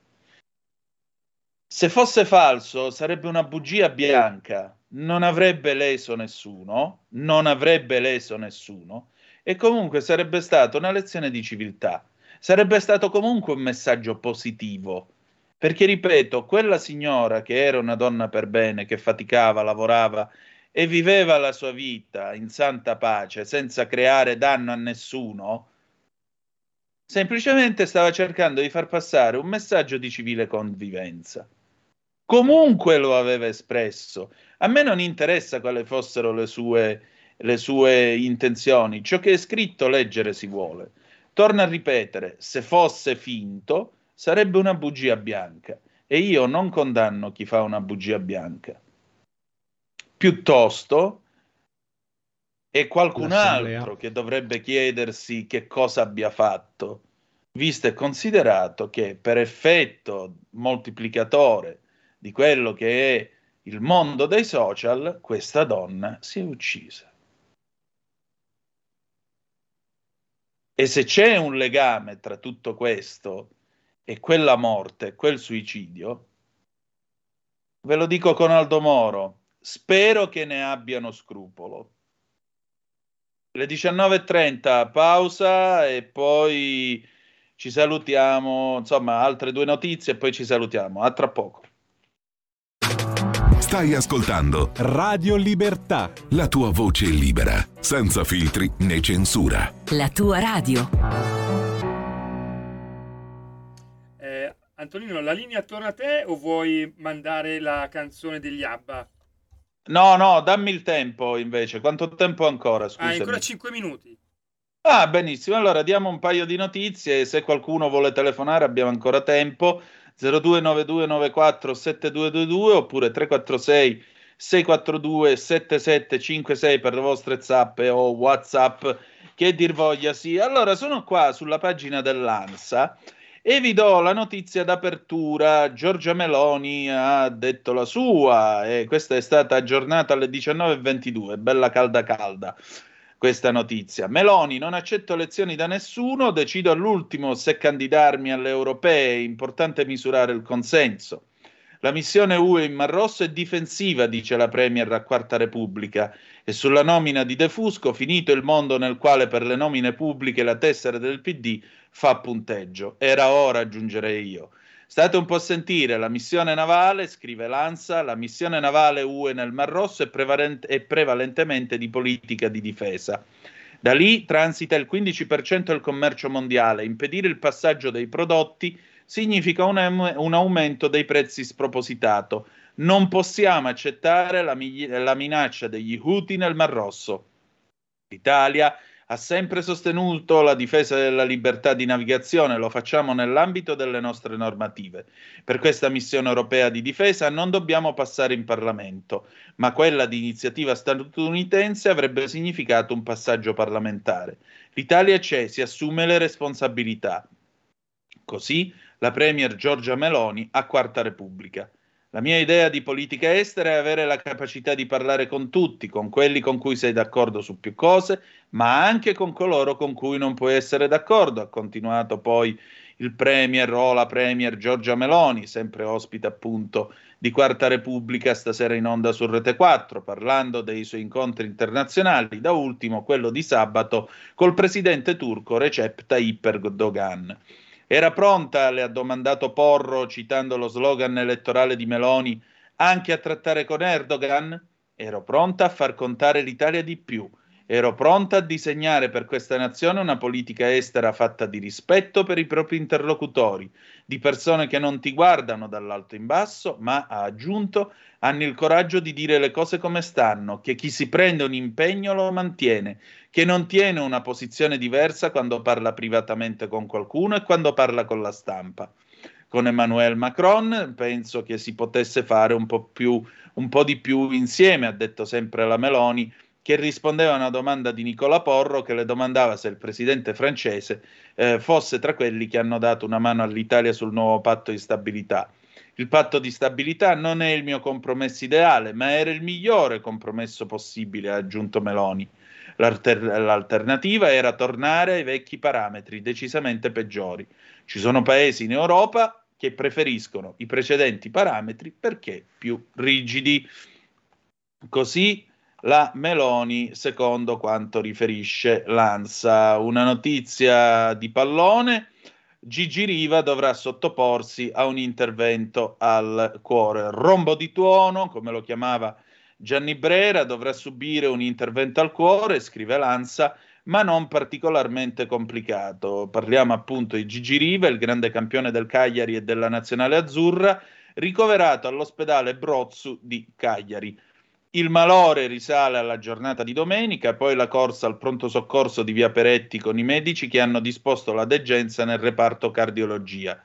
Se fosse falso sarebbe una bugia bianca. Non avrebbe leso nessuno, non avrebbe leso nessuno, e comunque sarebbe stata una lezione di civiltà, sarebbe stato comunque un messaggio positivo, perché ripeto, quella signora che era una donna per bene, che faticava, lavorava e viveva la sua vita in santa pace, senza creare danno a nessuno, semplicemente stava cercando di far passare un messaggio di civile convivenza. Comunque lo aveva espresso. A me non interessa quali fossero le sue, le sue intenzioni. Ciò che è scritto leggere si vuole. Torno a ripetere, se fosse finto, sarebbe una bugia bianca. E io non condanno chi fa una bugia bianca. Piuttosto è qualcun altro che dovrebbe chiedersi che cosa abbia fatto, visto e considerato che per effetto moltiplicatore di quello che è il mondo dei social, questa donna si è uccisa. E se c'è un legame tra tutto questo e quella morte, quel suicidio, ve lo dico con Aldo Moro, spero che ne abbiano scrupolo. Le diciannove e trenta pausa e poi ci salutiamo, insomma altre due notizie e poi ci salutiamo, a tra poco. Stai ascoltando Radio Libertà, la tua voce libera, senza filtri né censura. La tua radio. Eh, Antonino, la linea torna a te o vuoi mandare la canzone degli ABBA? No, no, dammi il tempo invece. Quanto tempo ancora? Scusami. Ah, ancora cinque minuti. Ah, benissimo. Allora diamo un paio di notizie. Se qualcuno vuole telefonare abbiamo ancora tempo. zero due nove due nove quattro sette due due due oppure tre quattro sei sei quattro due sette sette cinque sei per le vostre zap o WhatsApp, che dir voglia. Sì, allora sono qua sulla pagina dell'ANSA e vi do la notizia d'apertura. Giorgia Meloni ha detto la sua e questa è stata aggiornata alle diciannove e ventidue, bella calda calda questa notizia. Meloni: non accetto lezioni da nessuno, decido all'ultimo se candidarmi alle europee, importante misurare il consenso. La missione U E in Mar Rosso è difensiva, dice la Premier a Quarta Repubblica, e sulla nomina di De Fusco: finito il mondo nel quale per le nomine pubbliche la tessera del P D fa punteggio. Era ora, aggiungerei io. State un po' a sentire, la missione navale, scrive l'ANSA, la missione navale U E nel Mar Rosso è, prevalent- è prevalentemente di politica di difesa. Da lì transita il quindici per cento del commercio mondiale, impedire il passaggio dei prodotti significa un, em- un aumento dei prezzi spropositato. Non possiamo accettare la, mi- la minaccia degli Houthi nel Mar Rosso. L'Italia ha sempre sostenuto la difesa della libertà di navigazione, lo facciamo nell'ambito delle nostre normative. Per questa missione europea di difesa non dobbiamo passare in Parlamento, ma quella di iniziativa statunitense avrebbe significato un passaggio parlamentare. L'Italia c'è, si assume le responsabilità. Così la Premier Giorgia Meloni a Quarta Repubblica. La mia idea di politica estera è avere la capacità di parlare con tutti, con quelli con cui sei d'accordo su più cose, ma anche con coloro con cui non puoi essere d'accordo, ha continuato poi il Premier o la Premier Giorgia Meloni, sempre ospite appunto di Quarta Repubblica, stasera in onda su Rete quattro, parlando dei suoi incontri internazionali, da ultimo quello di sabato col presidente turco Recep Tayyip Erdogan. Era pronta, le ha domandato Porro, citando lo slogan elettorale di Meloni, anche a trattare con Erdogan? Ero pronta a far contare l'Italia di più. Ero pronta a disegnare per questa nazione una politica estera fatta di rispetto per i propri interlocutori, di persone che non ti guardano dall'alto in basso, ma, ha aggiunto, hanno il coraggio di dire le cose come stanno, che chi si prende un impegno lo mantiene, che non tiene una posizione diversa quando parla privatamente con qualcuno e quando parla con la stampa. Con Emmanuel Macron penso che si potesse fare un po' più, un po' di più insieme, ha detto sempre la Meloni, che rispondeva a una domanda di Nicola Porro, che le domandava se il presidente francese eh, fosse tra quelli che hanno dato una mano all'Italia sul nuovo patto di stabilità. Il patto di stabilità non è il mio compromesso ideale, ma era il migliore compromesso possibile, ha aggiunto Meloni. L'alter- l'alternativa era tornare ai vecchi parametri, decisamente peggiori. Ci sono paesi in Europa che preferiscono i precedenti parametri perché più rigidi. Così la Meloni, secondo quanto riferisce l'Ansa. Una notizia di pallone: Gigi Riva dovrà sottoporsi a un intervento al cuore. Rombo di tuono, come lo chiamava Gianni Brera, dovrà subire un intervento al cuore, scrive l'Ansa, ma non particolarmente complicato. Parliamo appunto di Gigi Riva, il grande campione del Cagliari e della Nazionale Azzurra, ricoverato all'ospedale Brozzu di Cagliari. Il malore risale alla giornata di domenica, poi la corsa al pronto soccorso di Via Peretti con i medici che hanno disposto la degenza nel reparto cardiologia.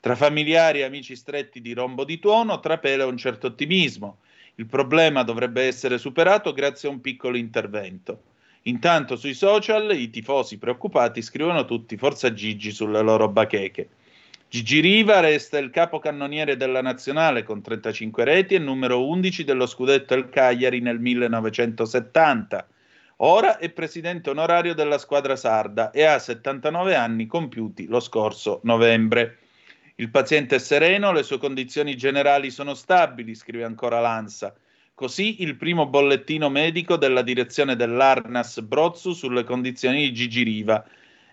Tra familiari e amici stretti di Rombo di Tuono trapela un certo ottimismo. Il problema dovrebbe essere superato grazie a un piccolo intervento. Intanto sui social i tifosi preoccupati scrivono tutti "Forza Gigi" sulle loro bacheche. Gigi Riva resta il capocannoniere della nazionale con trentacinque reti e numero undici dello scudetto del Cagliari nel millenovecentosettanta. Ora è presidente onorario della squadra sarda e ha settantanove anni compiuti lo scorso novembre. Il paziente è sereno, le sue condizioni generali sono stabili, scrive ancora l'Ansa. Così il primo bollettino medico della direzione dell'Arnas Brozzu sulle condizioni di Gigi Riva.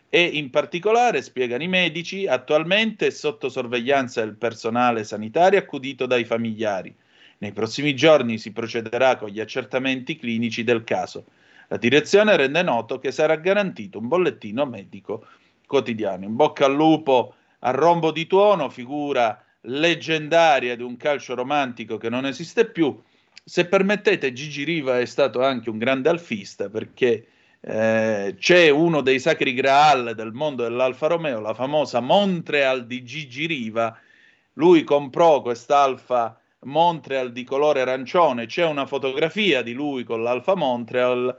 E in particolare, spiegano i medici, attualmente è sotto sorveglianza del personale sanitario accudito dai familiari. Nei prossimi giorni si procederà con gli accertamenti clinici del caso. La direzione rende noto che sarà garantito un bollettino medico quotidiano. In bocca al lupo a Rombo di Tuono, figura leggendaria di un calcio romantico che non esiste più. Se permettete, Gigi Riva è stato anche un grande alfista, perché Eh, c'è uno dei sacri graal del mondo dell'Alfa Romeo, la famosa Montreal di Gigi Riva. Lui comprò quest'Alfa Montreal di colore arancione, c'è una fotografia di lui con l'Alfa Montreal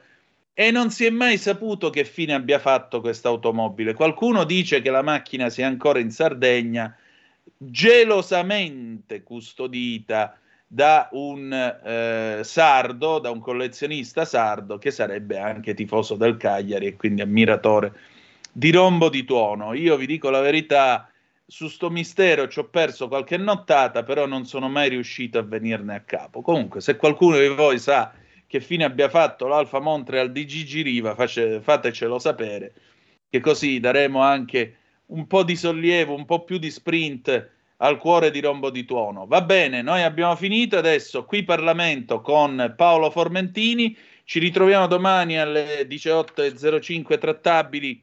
e non si è mai saputo che fine abbia fatto quest'automobile. Qualcuno dice che la macchina sia ancora in Sardegna, gelosamente custodita da un eh, sardo, da un collezionista sardo che sarebbe anche tifoso del Cagliari e quindi ammiratore di Rombo di Tuono. Io vi dico la verità, su sto mistero ci ho perso qualche nottata, però non sono mai riuscito a venirne a capo. Comunque, se qualcuno di voi sa che fine abbia fatto l'Alfa Montreal di Gigi Riva, face, fatecelo sapere, che così daremo anche un po' di sollievo, un po' più di sprint al cuore di Rombo di Tuono. Va bene, noi abbiamo finito adesso qui Parlamento con Paolo Formentini, ci ritroviamo domani alle diciotto e zero cinque trattabili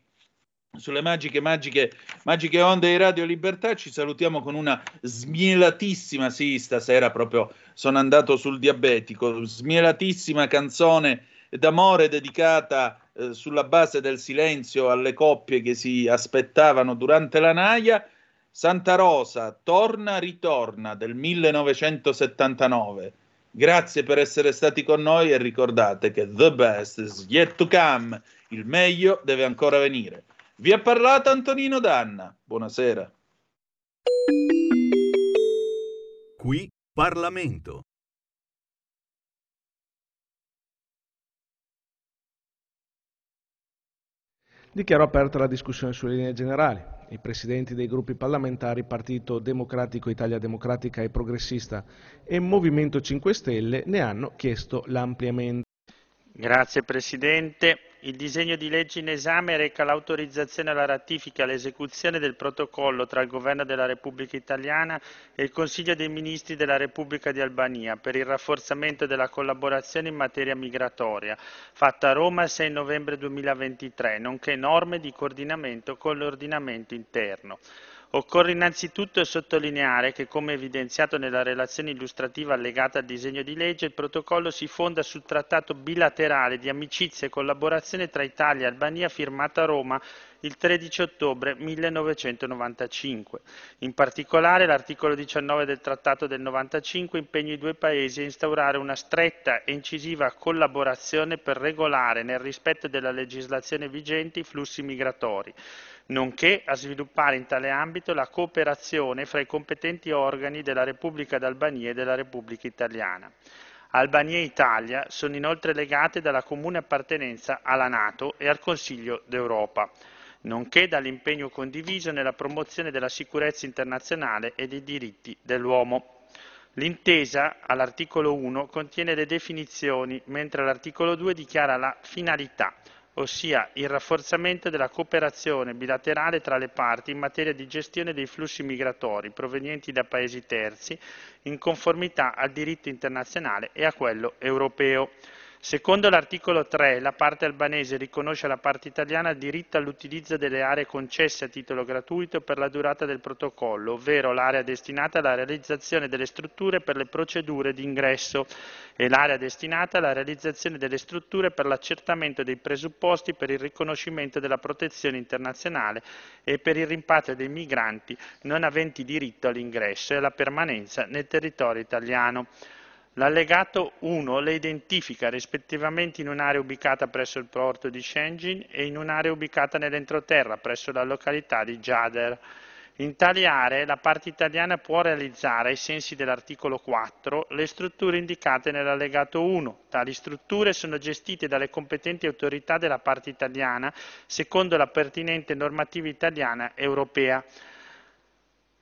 sulle magiche, magiche, magiche onde di Radio Libertà. Ci salutiamo con una smielatissima, sì, stasera proprio sono andato sul diabetico, smielatissima canzone d'amore dedicata eh, sulla base del silenzio alle coppie che si aspettavano durante la naja. Santa Rosa, Torna ritorna del millenovecentosettantanove. Grazie per essere stati con noi e ricordate che the best is yet to come, il meglio deve ancora venire. Vi ha parlato Antonino Danna. Buonasera. Qui Parlamento. Dichiaro aperta la discussione sulle linee generali. I presidenti dei gruppi parlamentari Partito Democratico, Italia Democratica e Progressista e Movimento cinque Stelle ne hanno chiesto l'ampliamento. Grazie Presidente. Il disegno di legge in esame reca l'autorizzazione alla ratifica e all'esecuzione del protocollo tra il Governo della Repubblica Italiana e il Consiglio dei Ministri della Repubblica di Albania per il rafforzamento della collaborazione in materia migratoria, fatta a Roma il sei novembre duemilaventitré, nonché norme di coordinamento con l'ordinamento interno. Occorre innanzitutto sottolineare che, come evidenziato nella relazione illustrativa allegata al disegno di legge, il protocollo si fonda sul trattato bilaterale di amicizia e collaborazione tra Italia e Albania firmato a Roma il tredici ottobre millenovecentonovantacinque. In particolare, l'articolo diciannove del Trattato del novantacinque impegna i due Paesi a instaurare una stretta e incisiva collaborazione per regolare, nel rispetto della legislazione vigente, i flussi migratori, nonché a sviluppare in tale ambito la cooperazione fra i competenti organi della Repubblica d'Albania e della Repubblica Italiana. Albania e Italia sono inoltre legate dalla comune appartenenza alla NATO e al Consiglio d'Europa, nonché dall'impegno condiviso nella promozione della sicurezza internazionale e dei diritti dell'uomo. L'intesa, all'articolo uno, contiene le definizioni, mentre l'articolo due dichiara la finalità, ossia il rafforzamento della cooperazione bilaterale tra le parti in materia di gestione dei flussi migratori provenienti da paesi terzi, in conformità al diritto internazionale e a quello europeo. Secondo l'articolo tre, la parte albanese riconosce alla parte italiana il diritto all'utilizzo delle aree concesse a titolo gratuito per la durata del protocollo, ovvero l'area destinata alla realizzazione delle strutture per le procedure di ingresso e l'area destinata alla realizzazione delle strutture per l'accertamento dei presupposti per il riconoscimento della protezione internazionale e per il rimpatrio dei migranti non aventi diritto all'ingresso e alla permanenza nel territorio italiano. L'allegato uno le identifica rispettivamente in un'area ubicata presso il porto di Schengen e in un'area ubicata nell'entroterra presso la località di Giader. In tali aree la parte italiana può realizzare, ai sensi dell'articolo quattro, le strutture indicate nell'allegato uno. Tali strutture sono gestite dalle competenti autorità della parte italiana secondo la pertinente normativa italiana e europea.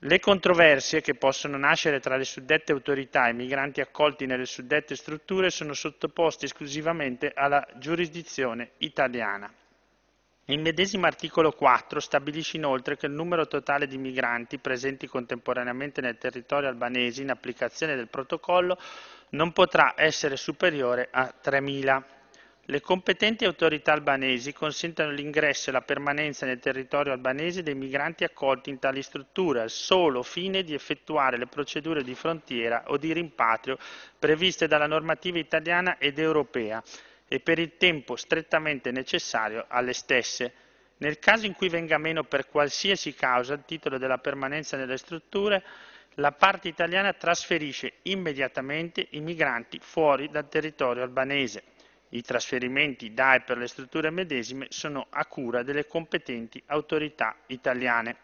Le controversie che possono nascere tra le suddette autorità e i migranti accolti nelle suddette strutture sono sottoposte esclusivamente alla giurisdizione italiana. Il medesimo articolo quattro stabilisce inoltre che il numero totale di migranti presenti contemporaneamente nel territorio albanese in applicazione del protocollo non potrà essere superiore a tremila. Le competenti autorità albanesi consentono l'ingresso e la permanenza nel territorio albanese dei migranti accolti in tali strutture al solo fine di effettuare le procedure di frontiera o di rimpatrio previste dalla normativa italiana ed europea e per il tempo strettamente necessario alle stesse. Nel caso in cui venga meno per qualsiasi causa il titolo della permanenza nelle strutture, la parte italiana trasferisce immediatamente i migranti fuori dal territorio albanese. I trasferimenti da e per le strutture medesime sono a cura delle competenti autorità italiane.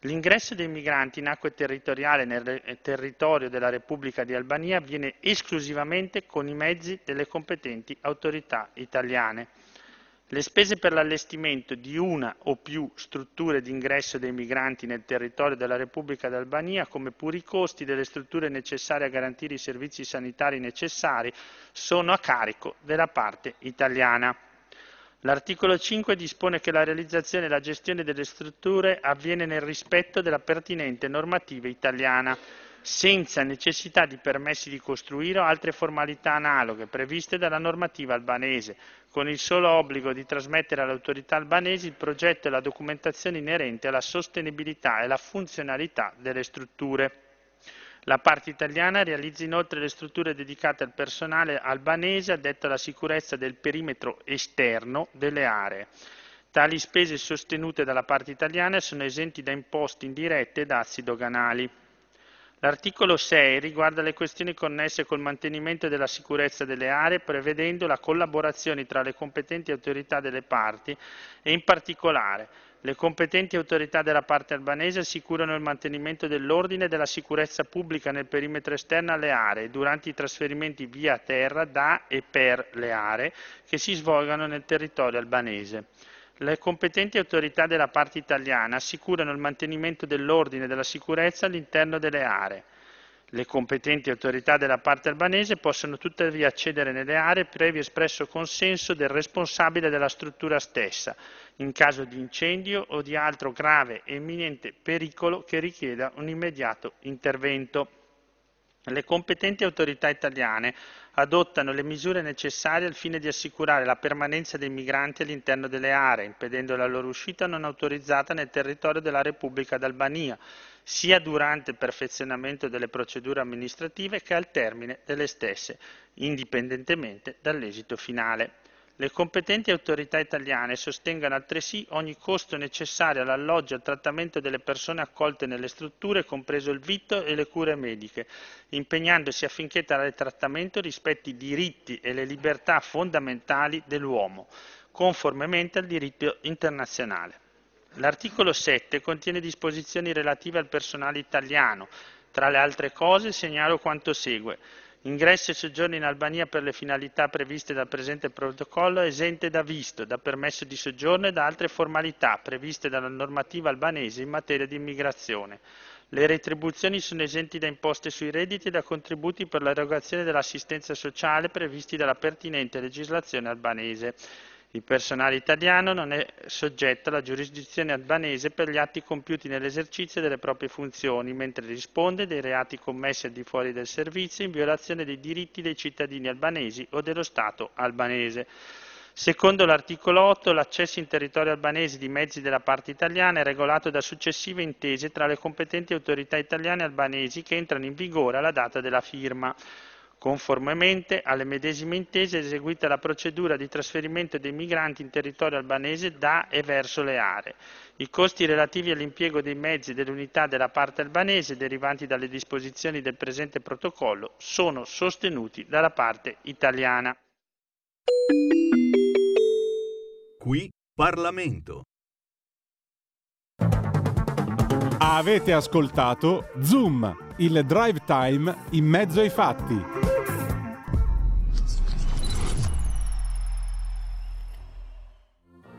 L'ingresso dei migranti in acque territoriali nel territorio della Repubblica di Albania avviene esclusivamente con i mezzi delle competenti autorità italiane. Le spese per l'allestimento di una o più strutture di ingresso dei migranti nel territorio della Repubblica d'Albania, come pure i costi delle strutture necessarie a garantire i servizi sanitari necessari, sono a carico della parte italiana. L'articolo cinque dispone che la realizzazione e la gestione delle strutture avviene nel rispetto della pertinente normativa italiana, senza necessità di permessi di costruire o altre formalità analoghe previste dalla normativa albanese, con il solo obbligo di trasmettere alle autorità albanesi il progetto e la documentazione inerente alla sostenibilità e alla funzionalità delle strutture. La parte italiana realizza inoltre le strutture dedicate al personale albanese addetto alla sicurezza del perimetro esterno delle aree. Tali spese sostenute dalla parte italiana sono esenti da imposte indirette e dazi doganali. L'articolo sei riguarda le questioni connesse col mantenimento della sicurezza delle aree, prevedendo la collaborazione tra le competenti autorità delle parti e in particolare le competenti autorità della parte albanese assicurano il mantenimento dell'ordine e della sicurezza pubblica nel perimetro esterno alle aree durante i trasferimenti via terra da e per le aree che si svolgano nel territorio albanese. Le competenti autorità della parte italiana assicurano il mantenimento dell'ordine e della sicurezza all'interno delle aree. Le competenti autorità della parte albanese possono tuttavia accedere nelle aree previo espresso consenso del responsabile della struttura stessa, in caso di incendio o di altro grave e imminente pericolo che richieda un immediato intervento. Le competenti autorità italiane adottano le misure necessarie al fine di assicurare la permanenza dei migranti all'interno delle aree, impedendo la loro uscita non autorizzata nel territorio della Repubblica d'Albania, sia durante il perfezionamento delle procedure amministrative che al termine delle stesse, indipendentemente dall'esito finale. Le competenti autorità italiane sostengono altresì ogni costo necessario all'alloggio e al trattamento delle persone accolte nelle strutture, compreso il vitto e le cure mediche, impegnandosi affinché tale trattamento rispetti i diritti e le libertà fondamentali dell'uomo, conformemente al diritto internazionale. L'articolo sette contiene disposizioni relative al personale italiano. Tra le altre cose segnalo quanto segue. Ingresso e soggiorno in Albania per le finalità previste dal presente protocollo è esente da visto, da permesso di soggiorno e da altre formalità previste dalla normativa albanese in materia di immigrazione. Le retribuzioni sono esenti da imposte sui redditi e da contributi per l'erogazione dell'assistenza sociale previsti dalla pertinente legislazione albanese. Il personale italiano non è soggetto alla giurisdizione albanese per gli atti compiuti nell'esercizio delle proprie funzioni, mentre risponde dei reati commessi al di fuori del servizio in violazione dei diritti dei cittadini albanesi o dello Stato albanese. Secondo l'articolo otto, l'accesso in territorio albanese di mezzi della parte italiana è regolato da successive intese tra le competenti autorità italiane e albanesi che entrano in vigore alla data della firma. Conformemente alle medesime intese è eseguita la procedura di trasferimento dei migranti in territorio albanese da e verso le aree. I costi relativi all'impiego dei mezzi dell'unità della parte albanese derivanti dalle disposizioni del presente protocollo sono sostenuti dalla parte italiana. Qui Parlamento. Avete ascoltato Zoom, il drive time in mezzo ai fatti.